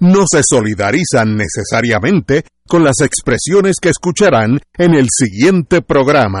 no se solidarizan necesariamente con las expresiones que escucharán en el siguiente programa.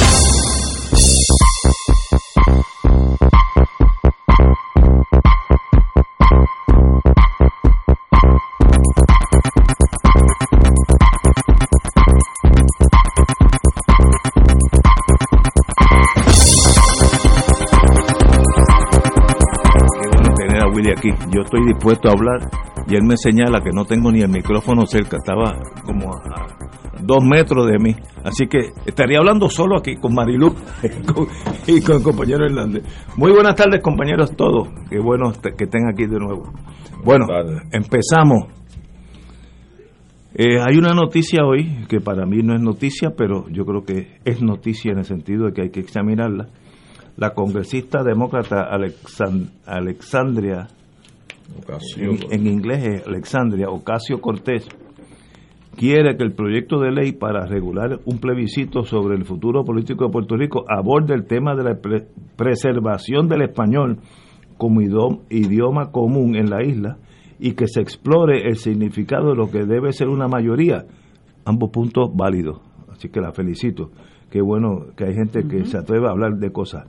Aquí, yo estoy dispuesto a hablar y él me señala que no tengo ni el micrófono cerca, estaba como a 2 metros de mí, así que estaría hablando solo aquí con Marilu y con el compañero Hernández. Muy buenas tardes, compañeros todos, qué bueno que estén aquí de nuevo. Bueno, empezamos. Hay una noticia hoy que para mí no es noticia, pero yo creo que es noticia en el sentido de que hay que examinarla. La congresista demócrata Alexandria, en inglés es Alexandria Ocasio Cortés, quiere que el proyecto de ley para regular un plebiscito sobre el futuro político de Puerto Rico aborde el tema de la preservación del español como idioma común en la isla y que se explore el significado de lo que debe ser una mayoría. Ambos puntos válidos, así que la felicito. Qué bueno que hay gente que se atreve a hablar de cosas.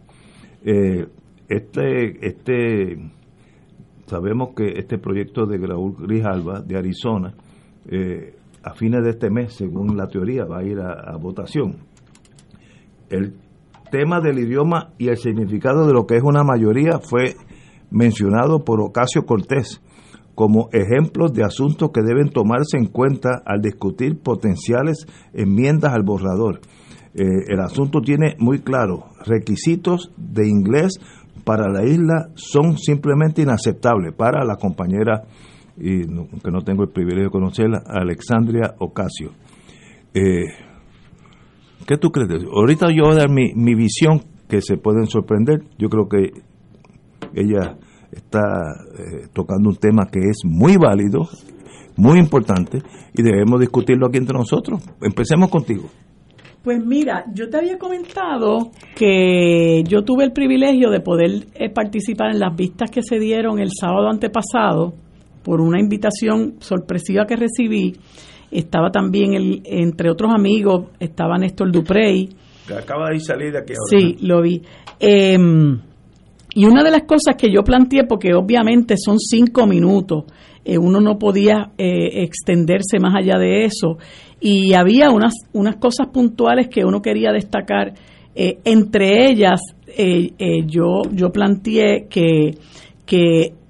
Sabemos que este proyecto de Raúl Grijalva de Arizona, a fines de este mes, según la teoría, va a ir a votación. El tema del idioma y el significado de lo que es una mayoría fue mencionado por Ocasio Cortés como ejemplos de asuntos que deben tomarse en cuenta al discutir potenciales enmiendas al borrador. El asunto tiene muy claro, requisitos de inglés para la isla son simplemente inaceptables para la compañera, y no, que no tengo el privilegio de conocerla, Alexandria Ocasio. ¿Qué tú crees? Ahorita yo voy a dar mi visión, que se pueden sorprender. Yo creo que ella está tocando un tema que es muy válido, muy importante, y debemos discutirlo aquí entre nosotros. Empecemos contigo. Pues mira, yo te había comentado que yo tuve el privilegio de poder participar en las vistas que se dieron el sábado antepasado por una invitación sorpresiva que recibí. Estaba también, entre otros amigos, estaba Néstor Duprey. Que acaba de salir de aquí ahora. Sí, lo vi. Y una de las cosas que yo planteé, porque obviamente son 5 minutos, uno no podía extenderse más allá de eso, y había unas cosas puntuales que uno quería destacar. Entre ellas, yo planteé que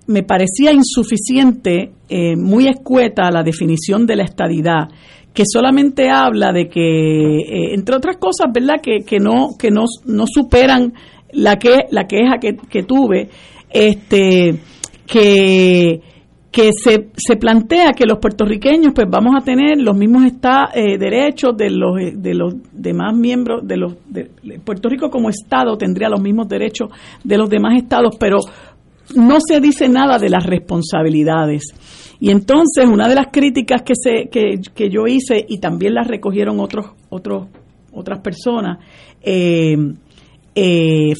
me parecía insuficiente, muy escueta la definición de la estadidad, que solamente habla de que, entre otras cosas, ¿verdad?, que no superan la queja que tuve, que se plantea que los puertorriqueños pues vamos a tener los mismos derechos de los demás miembros de los de Puerto Rico como estado tendría los mismos derechos de los demás estados, pero no se dice nada de las responsabilidades. Y entonces una de las críticas que yo hice, y también las recogieron otras personas,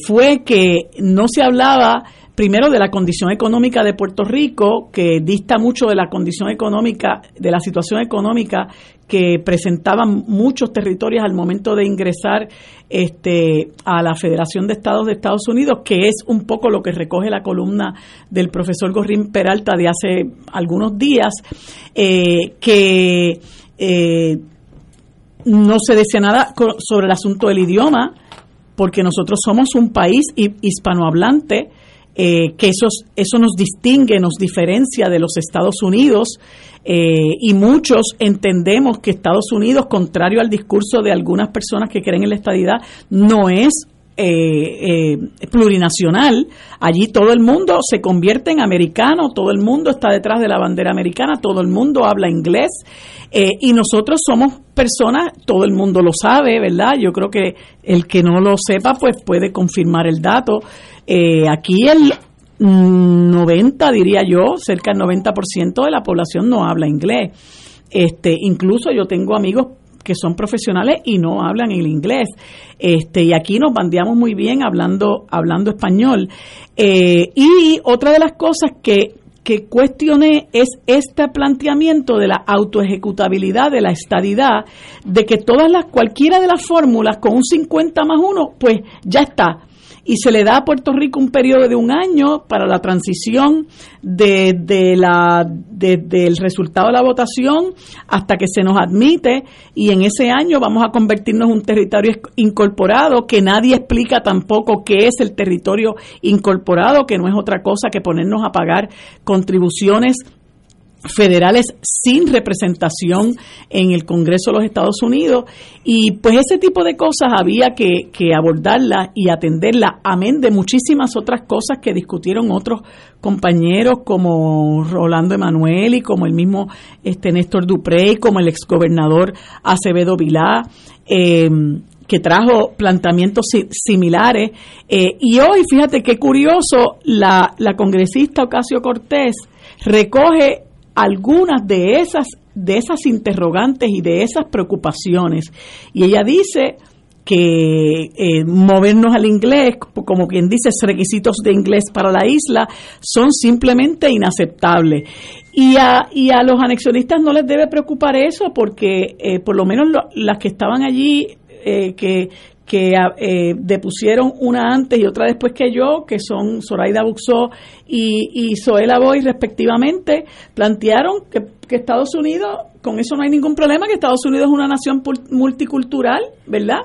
fue que no se hablaba primero de la condición económica de Puerto Rico, que dista mucho de la condición económica, de la situación económica que presentaban muchos territorios al momento de ingresar a la Federación de Estados de Estados Unidos, que es un poco lo que recoge la columna del profesor Gorrín Peralta de hace algunos días, que no se decía nada sobre el asunto del idioma, porque nosotros somos un país hispanohablante, que eso nos distingue, nos diferencia de los Estados Unidos, y muchos entendemos que Estados Unidos, contrario al discurso de algunas personas que creen en la estadidad, no es plurinacional. Allí todo el mundo se convierte en americano, todo el mundo está detrás de la bandera americana, todo el mundo habla inglés, y nosotros somos personas, todo el mundo lo sabe, ¿verdad? Yo creo que el que no lo sepa pues puede confirmar el dato. Aquí el 90, diría yo, cerca del 90% de la población no habla inglés. Incluso yo tengo amigos que son profesionales y no hablan el inglés, y aquí nos bandeamos muy bien hablando español. Y otra de las cosas que cuestioné es este planteamiento de la autoejecutabilidad de la estadidad, de que cualquiera de las fórmulas con un 50+1 pues ya está, y se le da a Puerto Rico un periodo de un año para la transición desde el resultado de la votación hasta que se nos admite, y en ese año vamos a convertirnos en un territorio incorporado, que nadie explica tampoco qué es el territorio incorporado, que no es otra cosa que ponernos a pagar contribuciones federales sin representación en el Congreso de los Estados Unidos. Y pues ese tipo de cosas había que abordarlas y atenderlas, amén de muchísimas otras cosas que discutieron otros compañeros como Rolando Emanuel y como el mismo Néstor Duprey, como el exgobernador Acevedo Vilá, que trajo planteamientos similares. Y hoy, fíjate qué curioso, la congresista Ocasio Cortés recoge algunas de esas interrogantes y de esas preocupaciones, y ella dice que movernos al inglés, como quien dice, requisitos de inglés para la isla son simplemente inaceptables, y a los anexionistas no les debe preocupar eso, porque por lo menos las que estaban allí, que depusieron una antes y otra después que yo, que son Zoraida Buxó y Zoela Boy respectivamente, plantearon que Estados Unidos, con eso no hay ningún problema, que Estados Unidos es una nación multicultural, ¿verdad?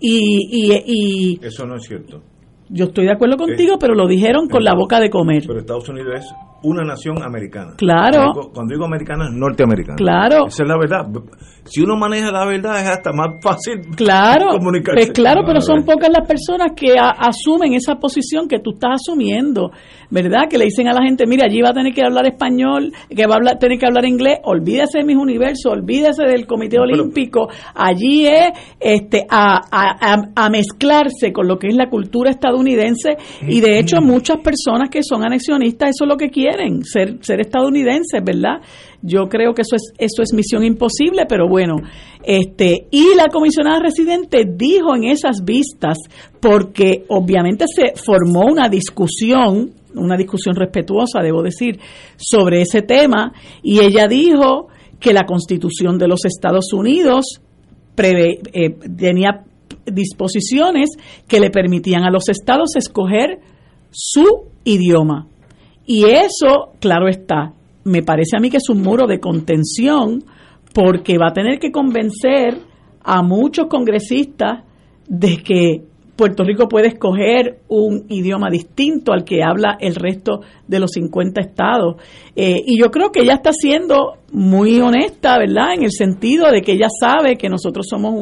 Y eso no es cierto. Yo estoy de acuerdo contigo, pero lo dijeron con la boca de comer. Pero Estados Unidos es una nación americana. Claro. Cuando digo americana, es norteamericana. Claro. Esa es la verdad. Si uno maneja la verdad, es hasta más fácil, claro, comunicarse. Pues claro, pero son pocas las personas que asumen esa posición que tú estás asumiendo, ¿verdad? Que le dicen a la gente, mira, allí va a tener que hablar español, que va a tener que hablar inglés, olvídese de mis universos, olvídese del Comité Olímpico, allí es a mezclarse con lo que es la cultura estadounidense, y de hecho muchas personas que son anexionistas, eso es lo que quieren, ser estadounidenses, ¿verdad? Yo creo que eso es misión imposible, pero bueno, y la comisionada residente dijo en esas vistas, porque obviamente se formó una discusión respetuosa, debo decir, sobre ese tema, y ella dijo que la Constitución de los Estados Unidos tenía disposiciones que le permitían a los estados escoger su idioma, y eso, claro está, me parece a mí que es un muro de contención, porque va a tener que convencer a muchos congresistas de que Puerto Rico puede escoger un idioma distinto al que habla el resto de los 50 estados. Y yo creo que ella está siendo muy honesta, ¿verdad? En el sentido de que ella sabe que nosotros somos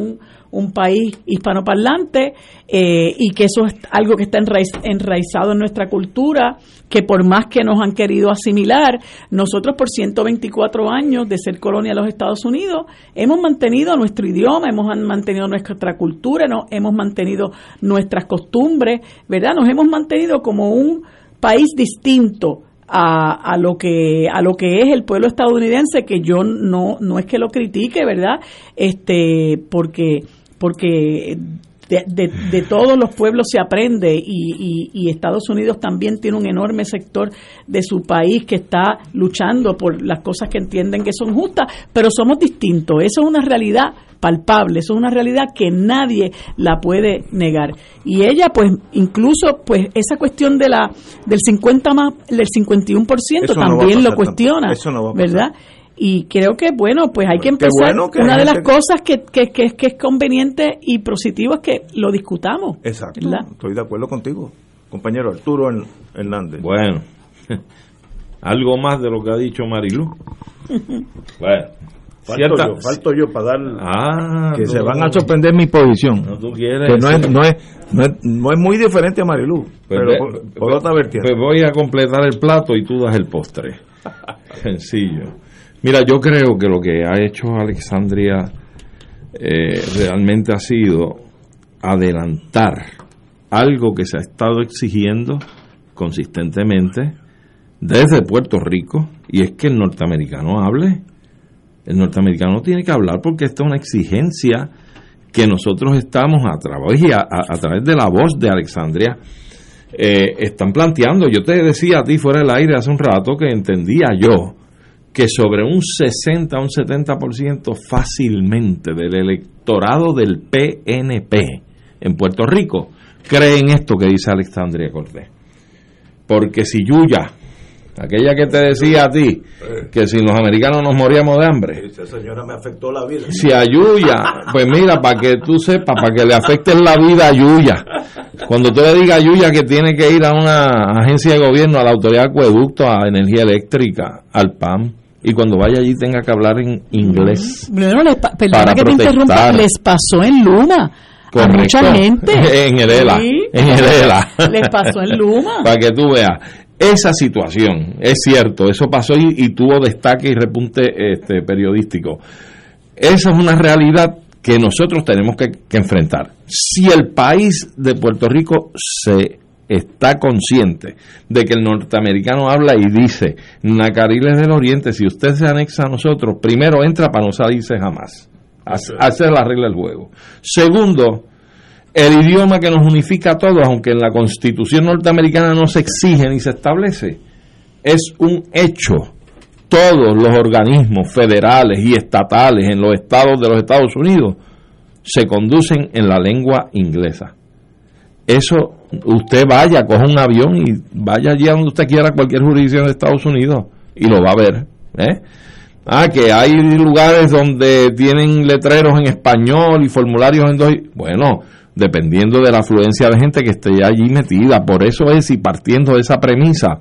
un país hispanoparlante, y que eso es algo que está enraizado en nuestra cultura, que por más que nos han querido asimilar, nosotros por 124 años de ser colonia de los Estados Unidos hemos mantenido nuestro idioma, hemos mantenido nuestra cultura, hemos mantenido nuestras costumbres, ¿verdad? Nos hemos mantenido como un país distinto a lo que es el pueblo estadounidense, que yo no es que lo critique, ¿verdad? Porque de todos los pueblos se aprende, y Estados Unidos también tiene un enorme sector de su país que está luchando por las cosas que entienden que son justas, pero somos distintos. Eso es una realidad palpable, eso es una realidad que nadie la puede negar. Y ella, pues, incluso, pues, esa cuestión de del 51% también lo cuestiona, ¿verdad? Y creo que, bueno, pues hay que empezar. Bueno, que una de las cosas que es conveniente y positivo es que lo discutamos. Exacto, ¿verdad? Estoy de acuerdo contigo. compañero Arturo Hernández. Bueno, algo más de lo que ha dicho Marilu. Bueno, falto yo para dar que se van a sorprender mi posición. No, tú quieres, que no es muy diferente a Marilu, pues, pero por otra vertiente. Pues voy a completar el plato y tú das el postre. Sencillo. Mira, yo creo que lo que ha hecho Alexandria realmente ha sido adelantar algo que se ha estado exigiendo consistentemente desde Puerto Rico, y es que el norteamericano hable. El norteamericano tiene que hablar porque esta es una exigencia que nosotros estamos a través de la voz de Alexandria están planteando. Yo te decía a ti fuera del aire hace un rato que entendía yo que sobre un 60 a un 70% fácilmente del electorado del PNP en Puerto Rico creen esto que dice Alexandria Cortés. Porque si Yuya, aquella que te decía a ti que si los americanos nos moríamos de hambre, esa señora me afectó la vida. Si a Yuya, pues mira, para que tú sepas, para que le afectes la vida a Yuya, cuando tú le digas a Yuya que tiene que ir a una agencia de gobierno, a la autoridad de acueducto, a energía eléctrica, al PAM, y cuando vaya allí tenga que hablar en inglés. Bueno, perdona que te interrumpa, les pasó en Luma. Correcto. A mucha gente. En el ELA. Sí. En el ELA. Les pasó en Luma. Para que tú veas. Esa situación, es cierto, eso pasó y tuvo destaque y repunte periodístico. Esa es una realidad que nosotros tenemos que enfrentar. Si el país de Puerto Rico se está consciente de que el norteamericano habla y dice, Nacariles del Oriente, si usted se anexa a nosotros, primero entra para no salirse jamás. Hacer la regla del juego. Segundo, el idioma que nos unifica a todos, aunque en la Constitución norteamericana no se exige ni se establece, es un hecho. Todos los organismos federales y estatales en los estados de los Estados Unidos se conducen en la lengua inglesa. Eso, usted vaya, coja un avión y vaya allí a donde usted quiera, cualquier jurisdicción de Estados Unidos, y lo va a ver, ¿eh? Que hay lugares donde tienen letreros en español y formularios en dos. Bueno, dependiendo de la afluencia de gente que esté allí metida. Por eso es, y partiendo de esa premisa,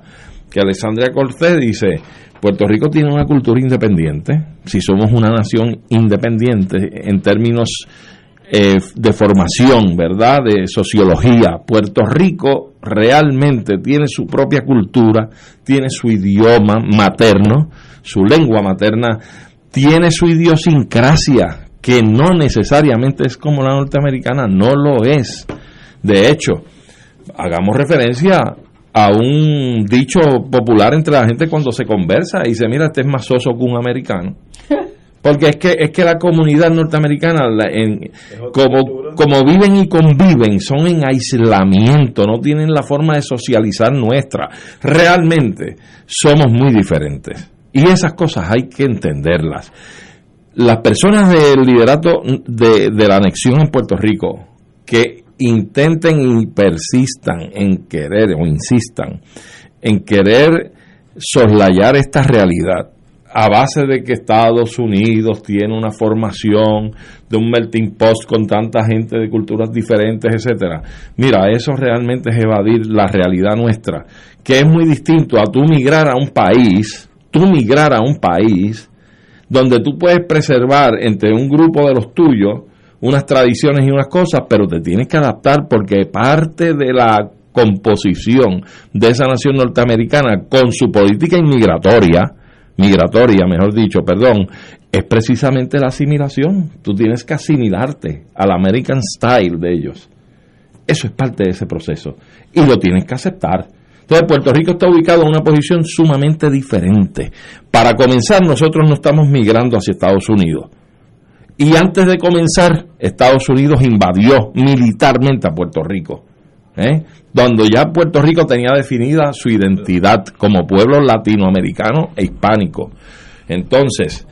que Alexandria Cortés dice, Puerto Rico tiene una cultura independiente. Si somos una nación independiente en términos de formación, ¿verdad?, de sociología, Puerto Rico realmente tiene su propia cultura, tiene su idioma materno, su lengua materna, tiene su idiosincrasia, que no necesariamente es como la norteamericana, no lo es. De hecho, hagamos referencia a un dicho popular entre la gente cuando se conversa y dice, mira, este es más soso que un americano. Porque es que la comunidad norteamericana, como viven y conviven, son en aislamiento, no tienen la forma de socializar nuestra. Realmente somos muy diferentes. Y esas cosas hay que entenderlas. Las personas del liderato de la anexión en Puerto Rico que intenten y persistan en querer o insistan en querer soslayar esta realidad a base de que Estados Unidos tiene una formación de un melting pot con tanta gente de culturas diferentes, etcétera. Mira, eso realmente es evadir la realidad nuestra, que es muy distinto a tú migrar a un país donde tú puedes preservar entre un grupo de los tuyos unas tradiciones y unas cosas, pero te tienes que adaptar porque parte de la composición de esa nación norteamericana con su política migratoria, es precisamente la asimilación. Tú tienes que asimilarte al American Style de ellos. Eso es parte de ese proceso y lo tienes que aceptar. Entonces, Puerto Rico está ubicado en una posición sumamente diferente. Para comenzar, nosotros no estamos migrando hacia Estados Unidos. Y antes de comenzar, Estados Unidos invadió militarmente a Puerto Rico, cuando ya Puerto Rico tenía definida su identidad como pueblo latinoamericano e hispánico. Entonces,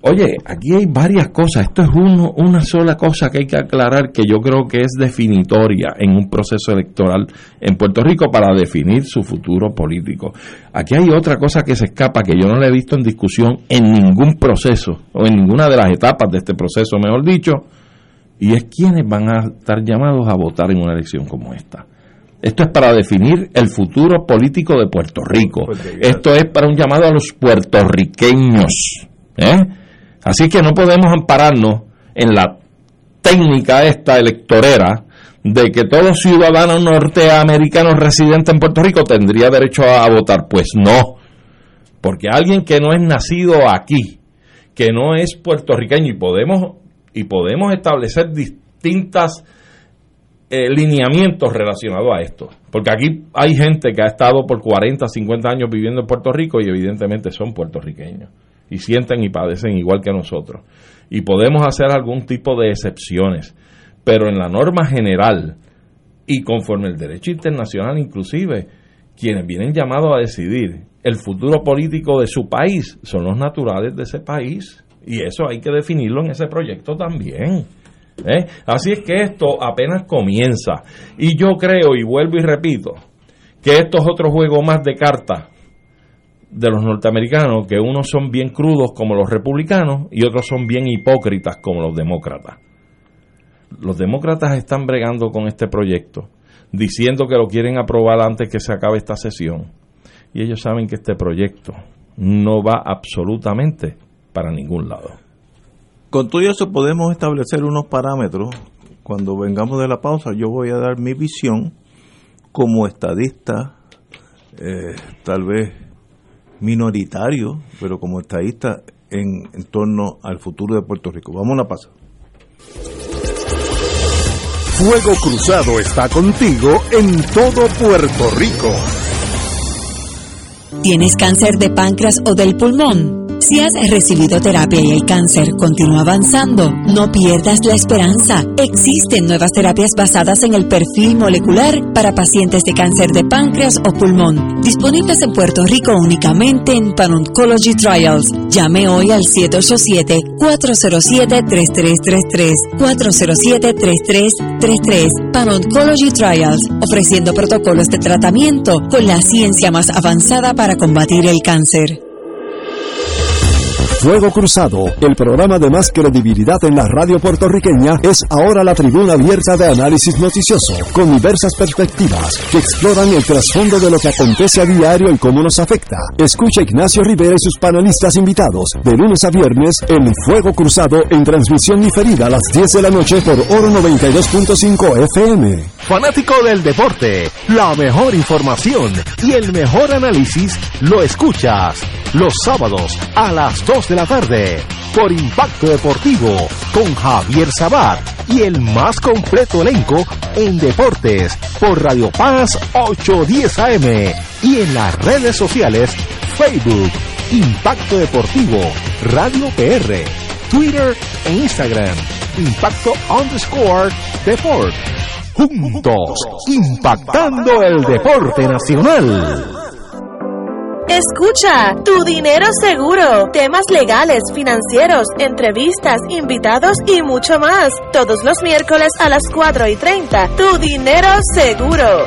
oye, aquí hay varias cosas. Esto es una sola cosa que hay que aclarar, que yo creo que es definitoria en un proceso electoral en Puerto Rico para definir su futuro político. Aquí hay otra cosa que se escapa, que yo no la he visto en discusión en ningún proceso, o en ninguna de las etapas de este proceso, mejor dicho, y es quiénes van a estar llamados a votar en una elección como esta. Esto es para definir el futuro político de Puerto Rico. Esto es para un llamado a los puertorriqueños. Así que no podemos ampararnos en la técnica esta electorera de que todo ciudadano norteamericano residente en Puerto Rico tendría derecho a votar. Pues no, porque alguien que no es nacido aquí, que no es puertorriqueño, y podemos establecer distintas lineamientos relacionados a esto, porque aquí hay gente que ha estado por 40, 50 años viviendo en Puerto Rico y evidentemente son puertorriqueños y sienten y padecen igual que nosotros, y podemos hacer algún tipo de excepciones, pero en la norma general y conforme el derecho internacional, inclusive, quienes vienen llamados a decidir el futuro político de su país son los naturales de ese país, y eso hay que definirlo en ese proyecto también. Así es que esto apenas comienza, y yo creo, y vuelvo y repito, que esto es otro juego más de cartas de los norteamericanos, que unos son bien crudos como los republicanos y otros son bien hipócritas como los demócratas. Los demócratas están bregando con este proyecto, diciendo que lo quieren aprobar antes que se acabe esta sesión, y ellos saben que este proyecto no va absolutamente para ningún lado. Con todo eso podemos establecer unos parámetros. Cuando vengamos de la pausa, yo voy a dar mi visión como estadista, tal vez minoritario, pero como estadista en torno al futuro de Puerto Rico. Vamos a la pausa. Fuego Cruzado está contigo en todo Puerto Rico. ¿Tienes cáncer de páncreas o del pulmón? Si has recibido terapia y el cáncer continúa avanzando, no pierdas la esperanza. Existen nuevas terapias basadas en el perfil molecular para pacientes de cáncer de páncreas o pulmón, disponibles en Puerto Rico únicamente en Pan-Oncology Trials. Llame hoy al 787-407-3333, 407-3333, Pan-Oncology Trials, ofreciendo protocolos de tratamiento con la ciencia más avanzada para combatir el cáncer. Fuego Cruzado, el programa de más credibilidad en la radio puertorriqueña, es ahora la tribuna abierta de análisis noticioso, con diversas perspectivas que exploran el trasfondo de lo que acontece a diario y cómo nos afecta. Escucha Ignacio Rivera y sus panelistas invitados, de lunes a viernes, en Fuego Cruzado, en transmisión diferida a las 10 de la noche por Oro 92.5 FM. Fanático del deporte, la mejor información y el mejor análisis lo escuchas los sábados a las 2 de la tarde por Impacto Deportivo con Javier Sabat y el más completo elenco en deportes por Radio Paz 810 AM y en las redes sociales Facebook, Impacto Deportivo, Radio PR, Twitter e Instagram, Impacto_Deport. Juntos, impactando el deporte nacional. Escucha Tu Dinero Seguro, temas legales, financieros, entrevistas, invitados y mucho más. Todos los miércoles a las 4:30, Tu Dinero Seguro.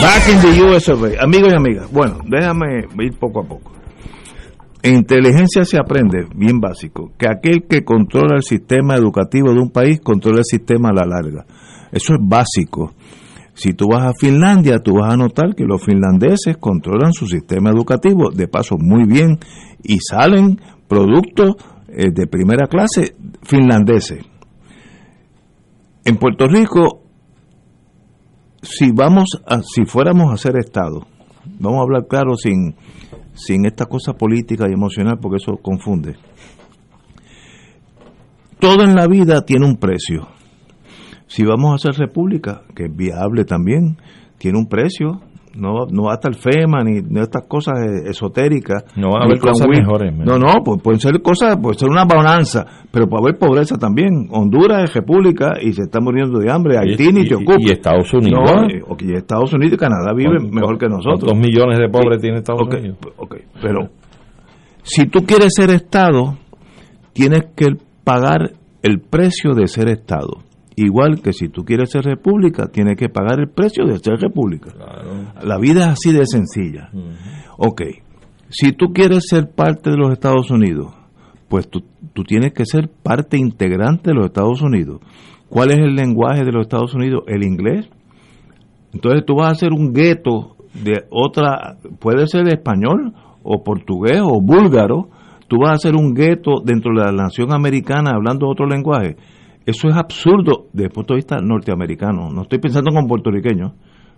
Back in the US of A. Amigos y amigas, bueno, déjame ir poco a poco. En inteligencia se aprende, bien básico, que aquel que controla el sistema educativo de un país, controla el sistema a la larga. Eso es básico. Si tú vas a Finlandia, tú vas a notar que los finlandeses controlan su sistema educativo, de paso muy bien, y salen productos de primera clase finlandeses. En Puerto Rico, si fuéramos a ser Estado, vamos a hablar claro sin esta cosa política y emocional, porque eso confunde. Todo en la vida tiene un precio. Si vamos a ser república, que es viable también, tiene un precio. no hasta el FEMA ni estas cosas esotéricas. No van a haber cosas mejores. No, pues pueden ser cosas, puede ser una bonanza, pero puede haber pobreza también. Honduras es república y se está muriendo de hambre. Haití ni te ocupa. Y Estados Unidos. No, y Estados Unidos y Canadá viven mejor que nosotros. 2 millones de pobres tiene Estados Unidos. Okay, pero si tú quieres ser Estado, tienes que pagar el precio de ser Estado. Igual que si tú quieres ser república, tienes que pagar el precio de ser república. Claro. La vida es así de sencilla. Uh-huh. Ok, si tú quieres ser parte de los Estados Unidos, pues tú tienes que ser parte integrante de los Estados Unidos. ¿Cuál es el lenguaje de los Estados Unidos? El inglés. Entonces tú vas a hacer un gueto de otra, puede ser español o portugués o búlgaro, tú vas a hacer un gueto dentro de la nación americana hablando otro lenguaje. Eso es absurdo desde el punto de vista norteamericano. No estoy pensando con puertorriqueños.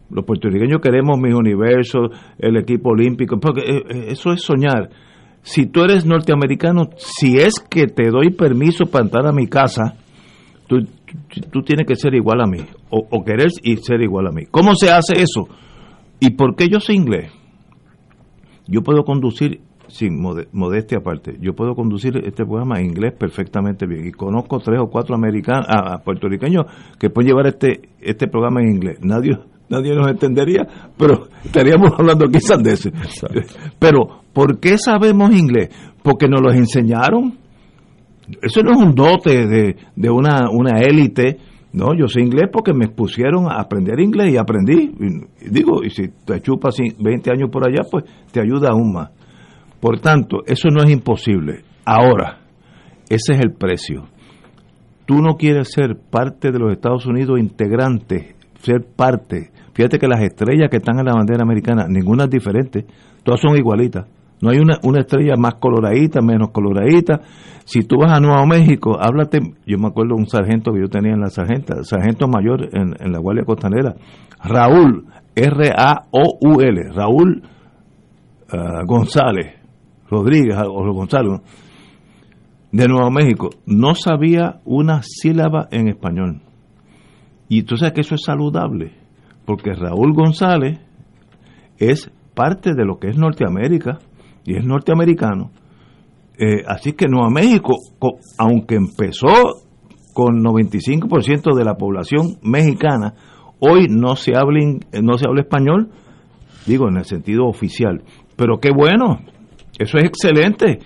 Los puertorriqueños queremos mis universos, el equipo olímpico, porque eso es soñar. Si tú eres norteamericano, si es que te doy permiso para entrar a mi casa, tú tienes que ser igual a mí, o querer y ser igual a mí. ¿Cómo se hace eso? ¿Y por qué yo soy inglés? Yo puedo conducir, sin modestia aparte, yo puedo conducir este programa en inglés perfectamente bien, y conozco 3 o 4 americanos, puertorriqueños que pueden llevar este programa en inglés. Nadie nos entendería, pero estaríamos hablando quizás de eso. Pero ¿por qué sabemos inglés? Porque nos los enseñaron. Eso no es un dote de una élite. No, yo sé inglés porque me pusieron a aprender inglés y aprendí. Y si te chupas 20 años por allá, pues te ayuda aún más. Por tanto, eso no es imposible. Ahora, ese es el precio. Tú no quieres ser parte de los Estados Unidos, integrante, ser parte. Fíjate que las estrellas que están en la bandera americana, ninguna es diferente, todas son igualitas. No hay una estrella más coloradita, menos coloradita. Si tú vas a Nuevo México, háblate. Yo me acuerdo de un sargento que yo tenía en la sargento mayor en la Guardia Costanera, Raúl, R-A-O-U-L, Raúl González, Rodríguez o Gonzalo, de Nuevo México, no sabía una sílaba en español. Y tú sabes que eso es saludable, porque Raúl González es parte de lo que es Norteamérica y es norteamericano. Así que Nuevo México, aunque empezó con 95% de la población mexicana, hoy no se habla español, digo, en el sentido oficial. Pero qué bueno, eso es excelente.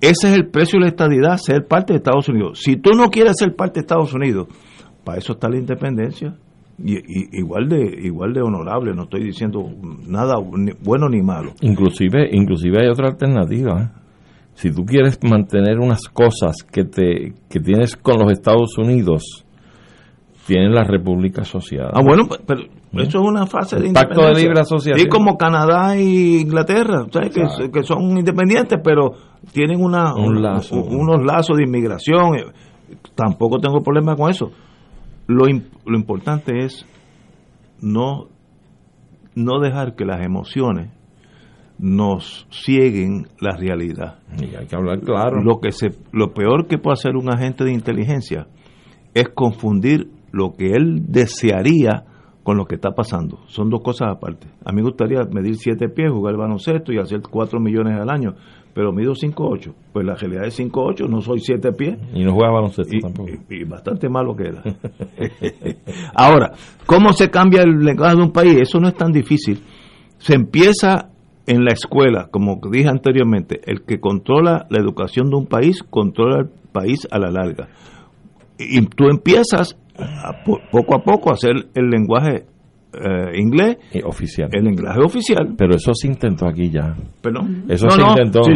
Ese es el precio de la estadidad, ser parte de Estados Unidos. Si tú no quieres ser parte de Estados Unidos, para eso está la independencia. Y igual de honorable, no estoy diciendo nada ni bueno ni malo. Inclusive hay otra alternativa, ¿eh? Si tú quieres mantener unas cosas que tienes con los Estados Unidos, tienen las repúblicas asociadas. Bueno, pero eso es una fase de independencia. Pacto de libre asociación. Sí, como Canadá e Inglaterra, ¿sabes? Que son independientes, pero tienen unos lazos de inmigración. Tampoco tengo problema con eso. Lo importante es no dejar que las emociones nos cieguen la realidad. Y hay que hablar claro. Lo peor que puede hacer un agente de inteligencia es confundir lo que él desearía con lo que está pasando. Son dos cosas aparte. A mí me gustaría medir 7 pies, jugar el baloncesto y hacer 4 millones al año, pero mido 5'8". Pues la realidad es 5'8", no soy 7 pies. Y no juega baloncesto tampoco. Y bastante malo que era. Ahora, ¿cómo se cambia el lenguaje de un país? Eso no es tan difícil. Se empieza en la escuela, como dije anteriormente. El que controla la educación de un país, controla el país a la larga. Y tú empiezas poco a poco a hacer el lenguaje inglés oficial. El lenguaje oficial. Pero eso se intentó aquí ya. ¿Perdón? Eso no, intentó sí,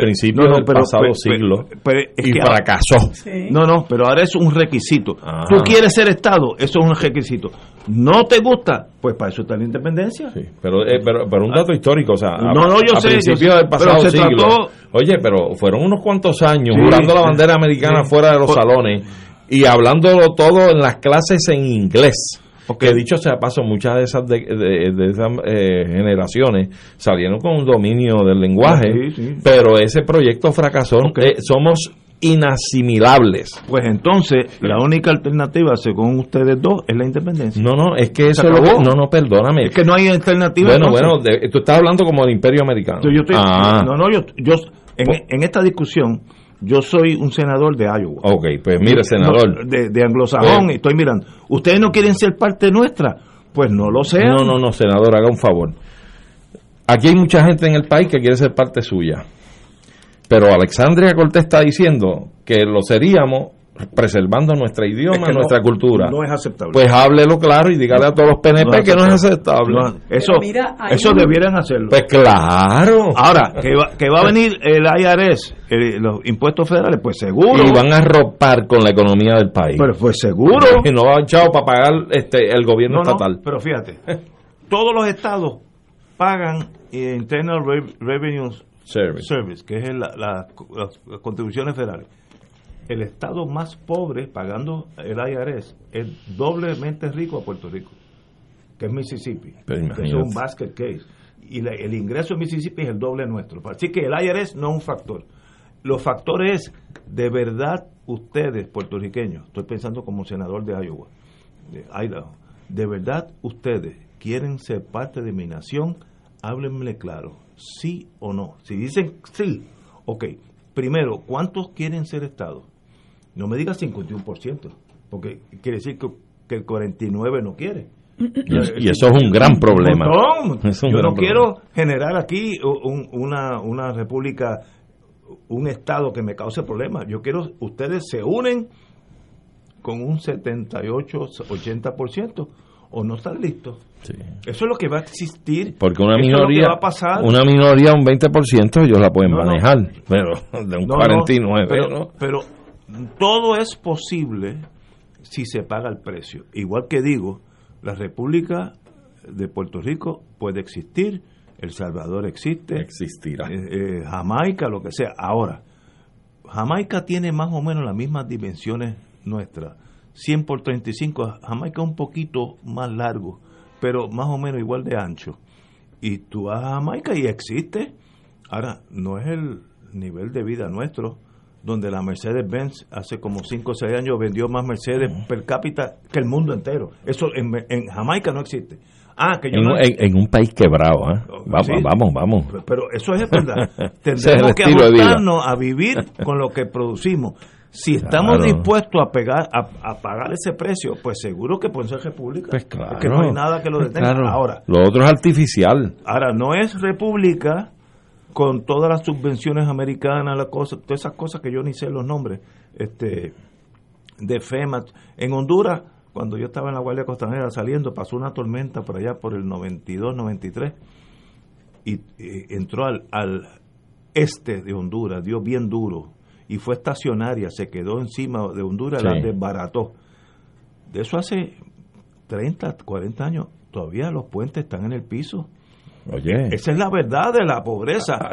principio del pasado siglo y fracasó. Sí. Pero ahora es un requisito. Ajá. Tú quieres ser Estado, eso es un requisito. ¿No te gusta? Pues para eso está la independencia. Sí, pero un dato histórico, o sea, yo sé, del pasado siglo. Oye, pero fueron unos cuantos años jurando la bandera americana fuera de los salones y hablándolo todo en las clases en inglés. Porque dicho sea paso, muchas de esas generaciones salieron con un dominio del lenguaje, pero ese proyecto fracasó. Somos inasimilables. Pues entonces, la única alternativa, según ustedes dos, es la independencia. No, no, es que eso es lo que... No, no, perdóname. Es que no hay alternativa. Bueno, entonces, bueno, tú estás hablando como del Imperio Americano. Yo estoy, no, no, yo en esta discusión, yo soy un senador de Iowa. Ok, pues mire, senador. De anglosajón, pues, estoy mirando. ¿Ustedes no quieren ser parte nuestra? Pues no lo sean. No, no, no, senador, haga un favor. Aquí hay mucha gente en el país que quiere ser parte suya. Pero Alexandria Cortés está diciendo que lo seríamos preservando nuestro idioma, es que nuestra cultura. No es aceptable. Pues háblelo claro y dígale a todos los PNP no que no es aceptable. No, eso debieran hacerlo. Pues claro. Ahora, que va a venir el IRS, los impuestos federales, pues seguro. Y van a ropar con la economía del país. Pero pues seguro. Y no han echado para pagar el gobierno estatal. No, pero fíjate, todos los estados pagan Internal Revenue Service, que es las contribuciones federales. El estado más pobre pagando el IRS es doblemente rico a Puerto Rico, que es Mississippi, que es un basket case, y el ingreso de Mississippi es el doble nuestro. Así que el IRS no es un factor. Los factores es, de verdad, ustedes puertorriqueños, estoy pensando como senador de Iowa, de verdad ustedes quieren ser parte de mi nación, háblenme claro, sí o no. Si dicen sí, ok. Primero, ¿cuántos quieren ser Estado? No me digas 51%, porque quiere decir que el 49% no quiere. Y eso es un gran problema. Yo no quiero generar aquí una república, un Estado que me cause problemas. Yo quiero, ustedes se unen con un 78-80%. O no están listos. Sí. Eso es lo que va a existir. Porque una minoría, va a pasar. Una minoría, un 20%, ellos la pueden manejar. No. Pero de un 49%. Pero todo es posible si se paga el precio. Igual que digo, la República de Puerto Rico puede existir, El Salvador existe. Existirá. Jamaica, lo que sea. Ahora, Jamaica tiene más o menos las mismas dimensiones nuestras. 100 por 35, Jamaica un poquito más largo, pero más o menos igual de ancho. Y tú vas a Jamaica y existe. Ahora, no es el nivel de vida nuestro, donde la Mercedes-Benz hace como 5 o 6 años vendió más Mercedes per cápita que el mundo entero. Eso en Jamaica no existe. En un país quebrado, ¿eh? Vamos. Pero eso es verdad. Tendremos que adaptarnos a vivir con lo que producimos. Si estamos dispuestos a pagar ese precio, pues seguro que pueden ser república. Pues claro. Porque no hay nada que lo detenga. Claro. Ahora, lo otro es artificial. Ahora, no es república con todas las subvenciones americanas, todas esas cosas que yo ni sé los nombres, de FEMA. En Honduras, cuando yo estaba en la Guardia Costanera saliendo, pasó una tormenta por allá por el 92, 93, y entró al este de Honduras, dio bien duro. Y fue estacionaria, se quedó encima de Honduras, sí. La desbarató. De eso hace 30, 40 años, todavía los puentes están en el piso. Oye. Esa es la verdad de la pobreza.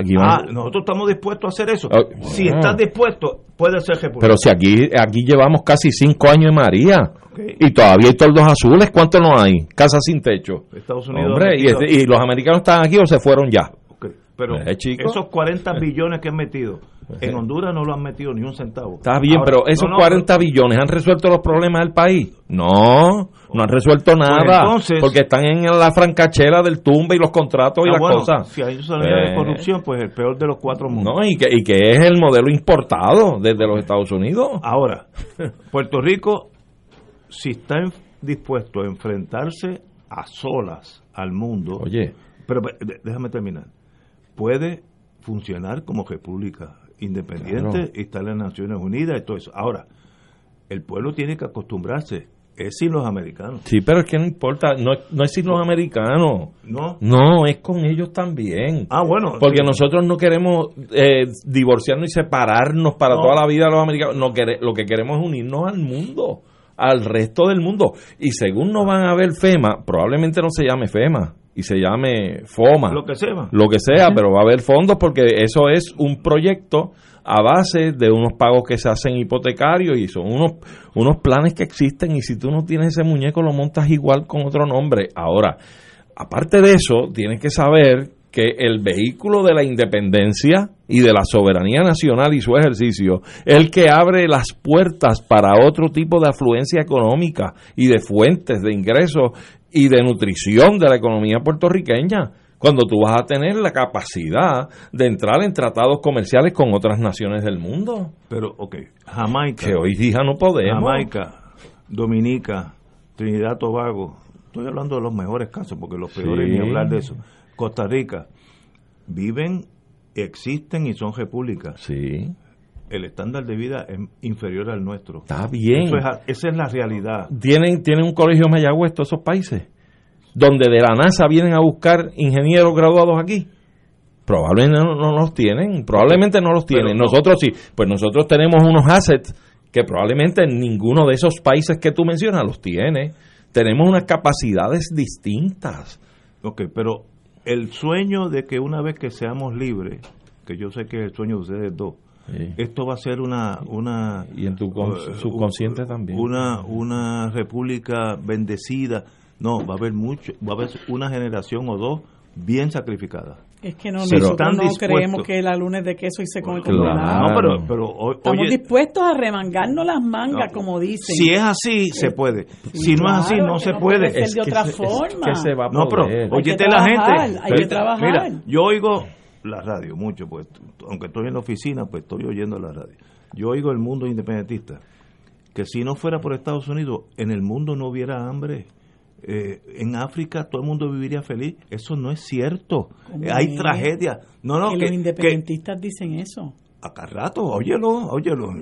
Nosotros estamos dispuestos a hacer eso. Si estás dispuesto, puede ser república. Pero si aquí llevamos casi 5 años en María, okay. Y todavía hay tordos azules, ¿cuánto no hay? Casas sin techo. Estados Unidos. Hombre, y los americanos están aquí o se fueron ya. Okay. Pero esos 40 billones que han metido, en Honduras no lo han metido ni un centavo. Está bien, ahora, pero esos 40 billones han resuelto los problemas del país. No han resuelto nada. Pues entonces, porque están en la francachela del tumbe y los contratos y las cosas. Si hay corrupción, pues el peor de los cuatro mundos. No, y que es el modelo importado desde los Estados Unidos. Ahora, Puerto Rico, si está dispuesto a enfrentarse a solas al mundo. Oye. Pero déjame terminar. Puede funcionar como república independiente, claro. Y está en las Naciones Unidas y todo eso. Ahora, el pueblo tiene que acostumbrarse, es sin los americanos. Sí, pero es que no importa, no es sin los americanos. No, es con ellos también. Bueno. Porque sí. Nosotros no queremos divorciarnos y separarnos para toda la vida de los americanos. Lo que queremos es unirnos al mundo, al resto del mundo. Y según no van a ver FEMA, probablemente no se llame FEMA. Y se llame FOMA, lo que sea, pero va a haber fondos porque eso es un proyecto a base de unos pagos que se hacen hipotecarios y son unos planes que existen, y si tú no tienes ese muñeco lo montas igual con otro nombre. Ahora, aparte de eso, tienes que saber que el vehículo de la independencia y de la soberanía nacional y su ejercicio es el que abre las puertas para otro tipo de afluencia económica y de fuentes de ingresos y de nutrición de la economía puertorriqueña, cuando tú vas a tener la capacidad de entrar en tratados comerciales con otras naciones del mundo. Pero, ok, Jamaica. Que hoy día no podemos. Jamaica, Dominica, Trinidad, Tobago. Estoy hablando de los mejores casos, porque los peores ni hablar de eso. Costa Rica, viven, existen y son repúblicas. Sí. El estándar de vida es inferior al nuestro. Está bien. Esa es la realidad. Tienen un colegio en Mayagüez todos esos países, donde de la NASA vienen a buscar ingenieros graduados aquí. Probablemente no los tienen, Pero nosotros sí, pues nosotros tenemos unos assets que probablemente ninguno de esos países que tú mencionas los tiene. Tenemos unas capacidades distintas. Ok, pero el sueño de que una vez que seamos libres, que yo sé que es el sueño de ustedes dos, sí, esto va a ser una y en tu subconsciente también una república bendecida. No, va a haber mucho, va a haber una generación o dos bien sacrificada. Es que nosotros no creemos que la luna es de queso y se come con nada. No, pero estamos dispuestos a remangarnos las mangas, como dicen. Si es así, se puede. Si no es así, no se puede. Es de otra forma. Que se va a poder. No, pero óyete la gente. Hay que trabajar. Mira, yo oigo la radio mucho, pues, aunque estoy en la oficina, pues estoy oyendo la radio. Yo oigo el mundo independentista. Que si no fuera por Estados Unidos, en el mundo no hubiera hambre. En África todo el mundo viviría feliz. Eso no es cierto. Hay tragedias. No, que los independentistas dicen eso. A cada rato, óyelo.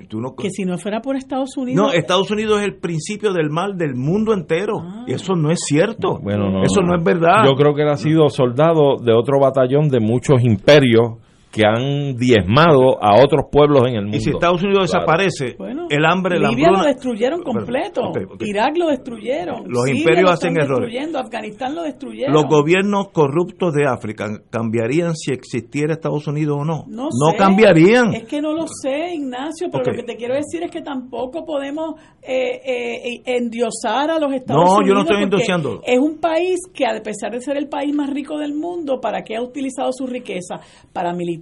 Tú no... Que si no fuera por Estados Unidos... No, Estados Unidos es el principio del mal del mundo entero. Eso no es cierto. Bueno, no es verdad. Yo creo que él ha sido soldado de otro batallón de muchos imperios que han diezmado a otros pueblos en el mundo. Y si Estados Unidos desaparece, bueno, el hambre, la hambruna... Libia lo destruyeron completo, okay. Irak lo destruyeron, los Siria imperios lo hacen errores, Afganistán lo destruyeron. Los gobiernos corruptos de África cambiarían si existiera Estados Unidos o no. No cambiarían. Es que no lo sé, Ignacio, pero lo que te quiero decir es que tampoco podemos endiosar a los Estados Unidos. No, yo no estoy endiosando. Es un país que, a pesar de ser el país más rico del mundo, ¿para qué ha utilizado su riqueza? Para militarizar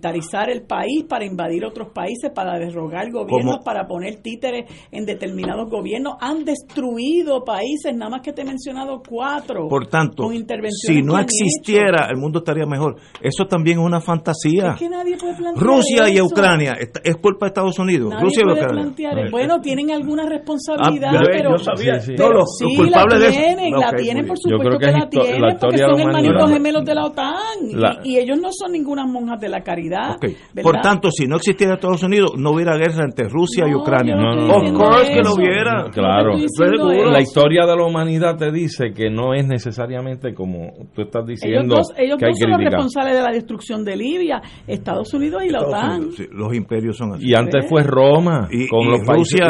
el país, para invadir otros países, para derrogar gobiernos, para poner títeres en determinados gobiernos. Han destruido países, nada más que te he mencionado 4. Por tanto, con intervenciones, si no existiera, el mundo estaría mejor. Eso también es una fantasía. Es que nadie puede plantear Rusia eso. Y Ucrania, es culpa de Estados Unidos. Nadie Rusia puede y Ucrania. Plantear, bueno, tienen alguna responsabilidad, pero sí, culpables la tienen, de eso. La okay, tienen, por supuesto. Yo creo que la tienen, la porque son hermanitos gemelos de la OTAN, y ellos no son ninguna monjas de la caridad. Okay. Por tanto, si no existiera Estados Unidos, no hubiera guerra entre Rusia y Ucrania. Of course que no hubiera. Claro. La historia de la humanidad te dice que no es necesariamente como tú estás diciendo. Ellos dos son los responsables de la destrucción de Libia, Estados Unidos y la OTAN. Unidos, sí, los imperios son así. Y antes fue Roma. Rusia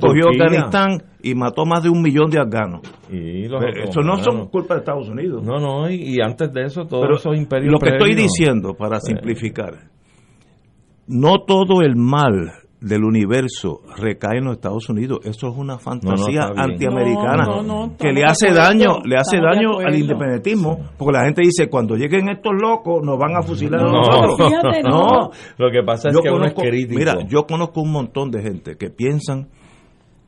cogió Afganistán y mató más de 1 millón de afganos. Eso no es culpa de Estados Unidos. No, y antes de eso todos esos imperios. Lo que estoy diciendo, para simplificar, no todo el mal del universo recae en los Estados Unidos. Eso es una fantasía antiamericana que le hace daño al independentismo, porque la gente dice, cuando lleguen estos locos nos van a fusilar a nosotros. Fíjate, lo que pasa es que uno es crítico. Mira, yo conozco un montón de gente que piensan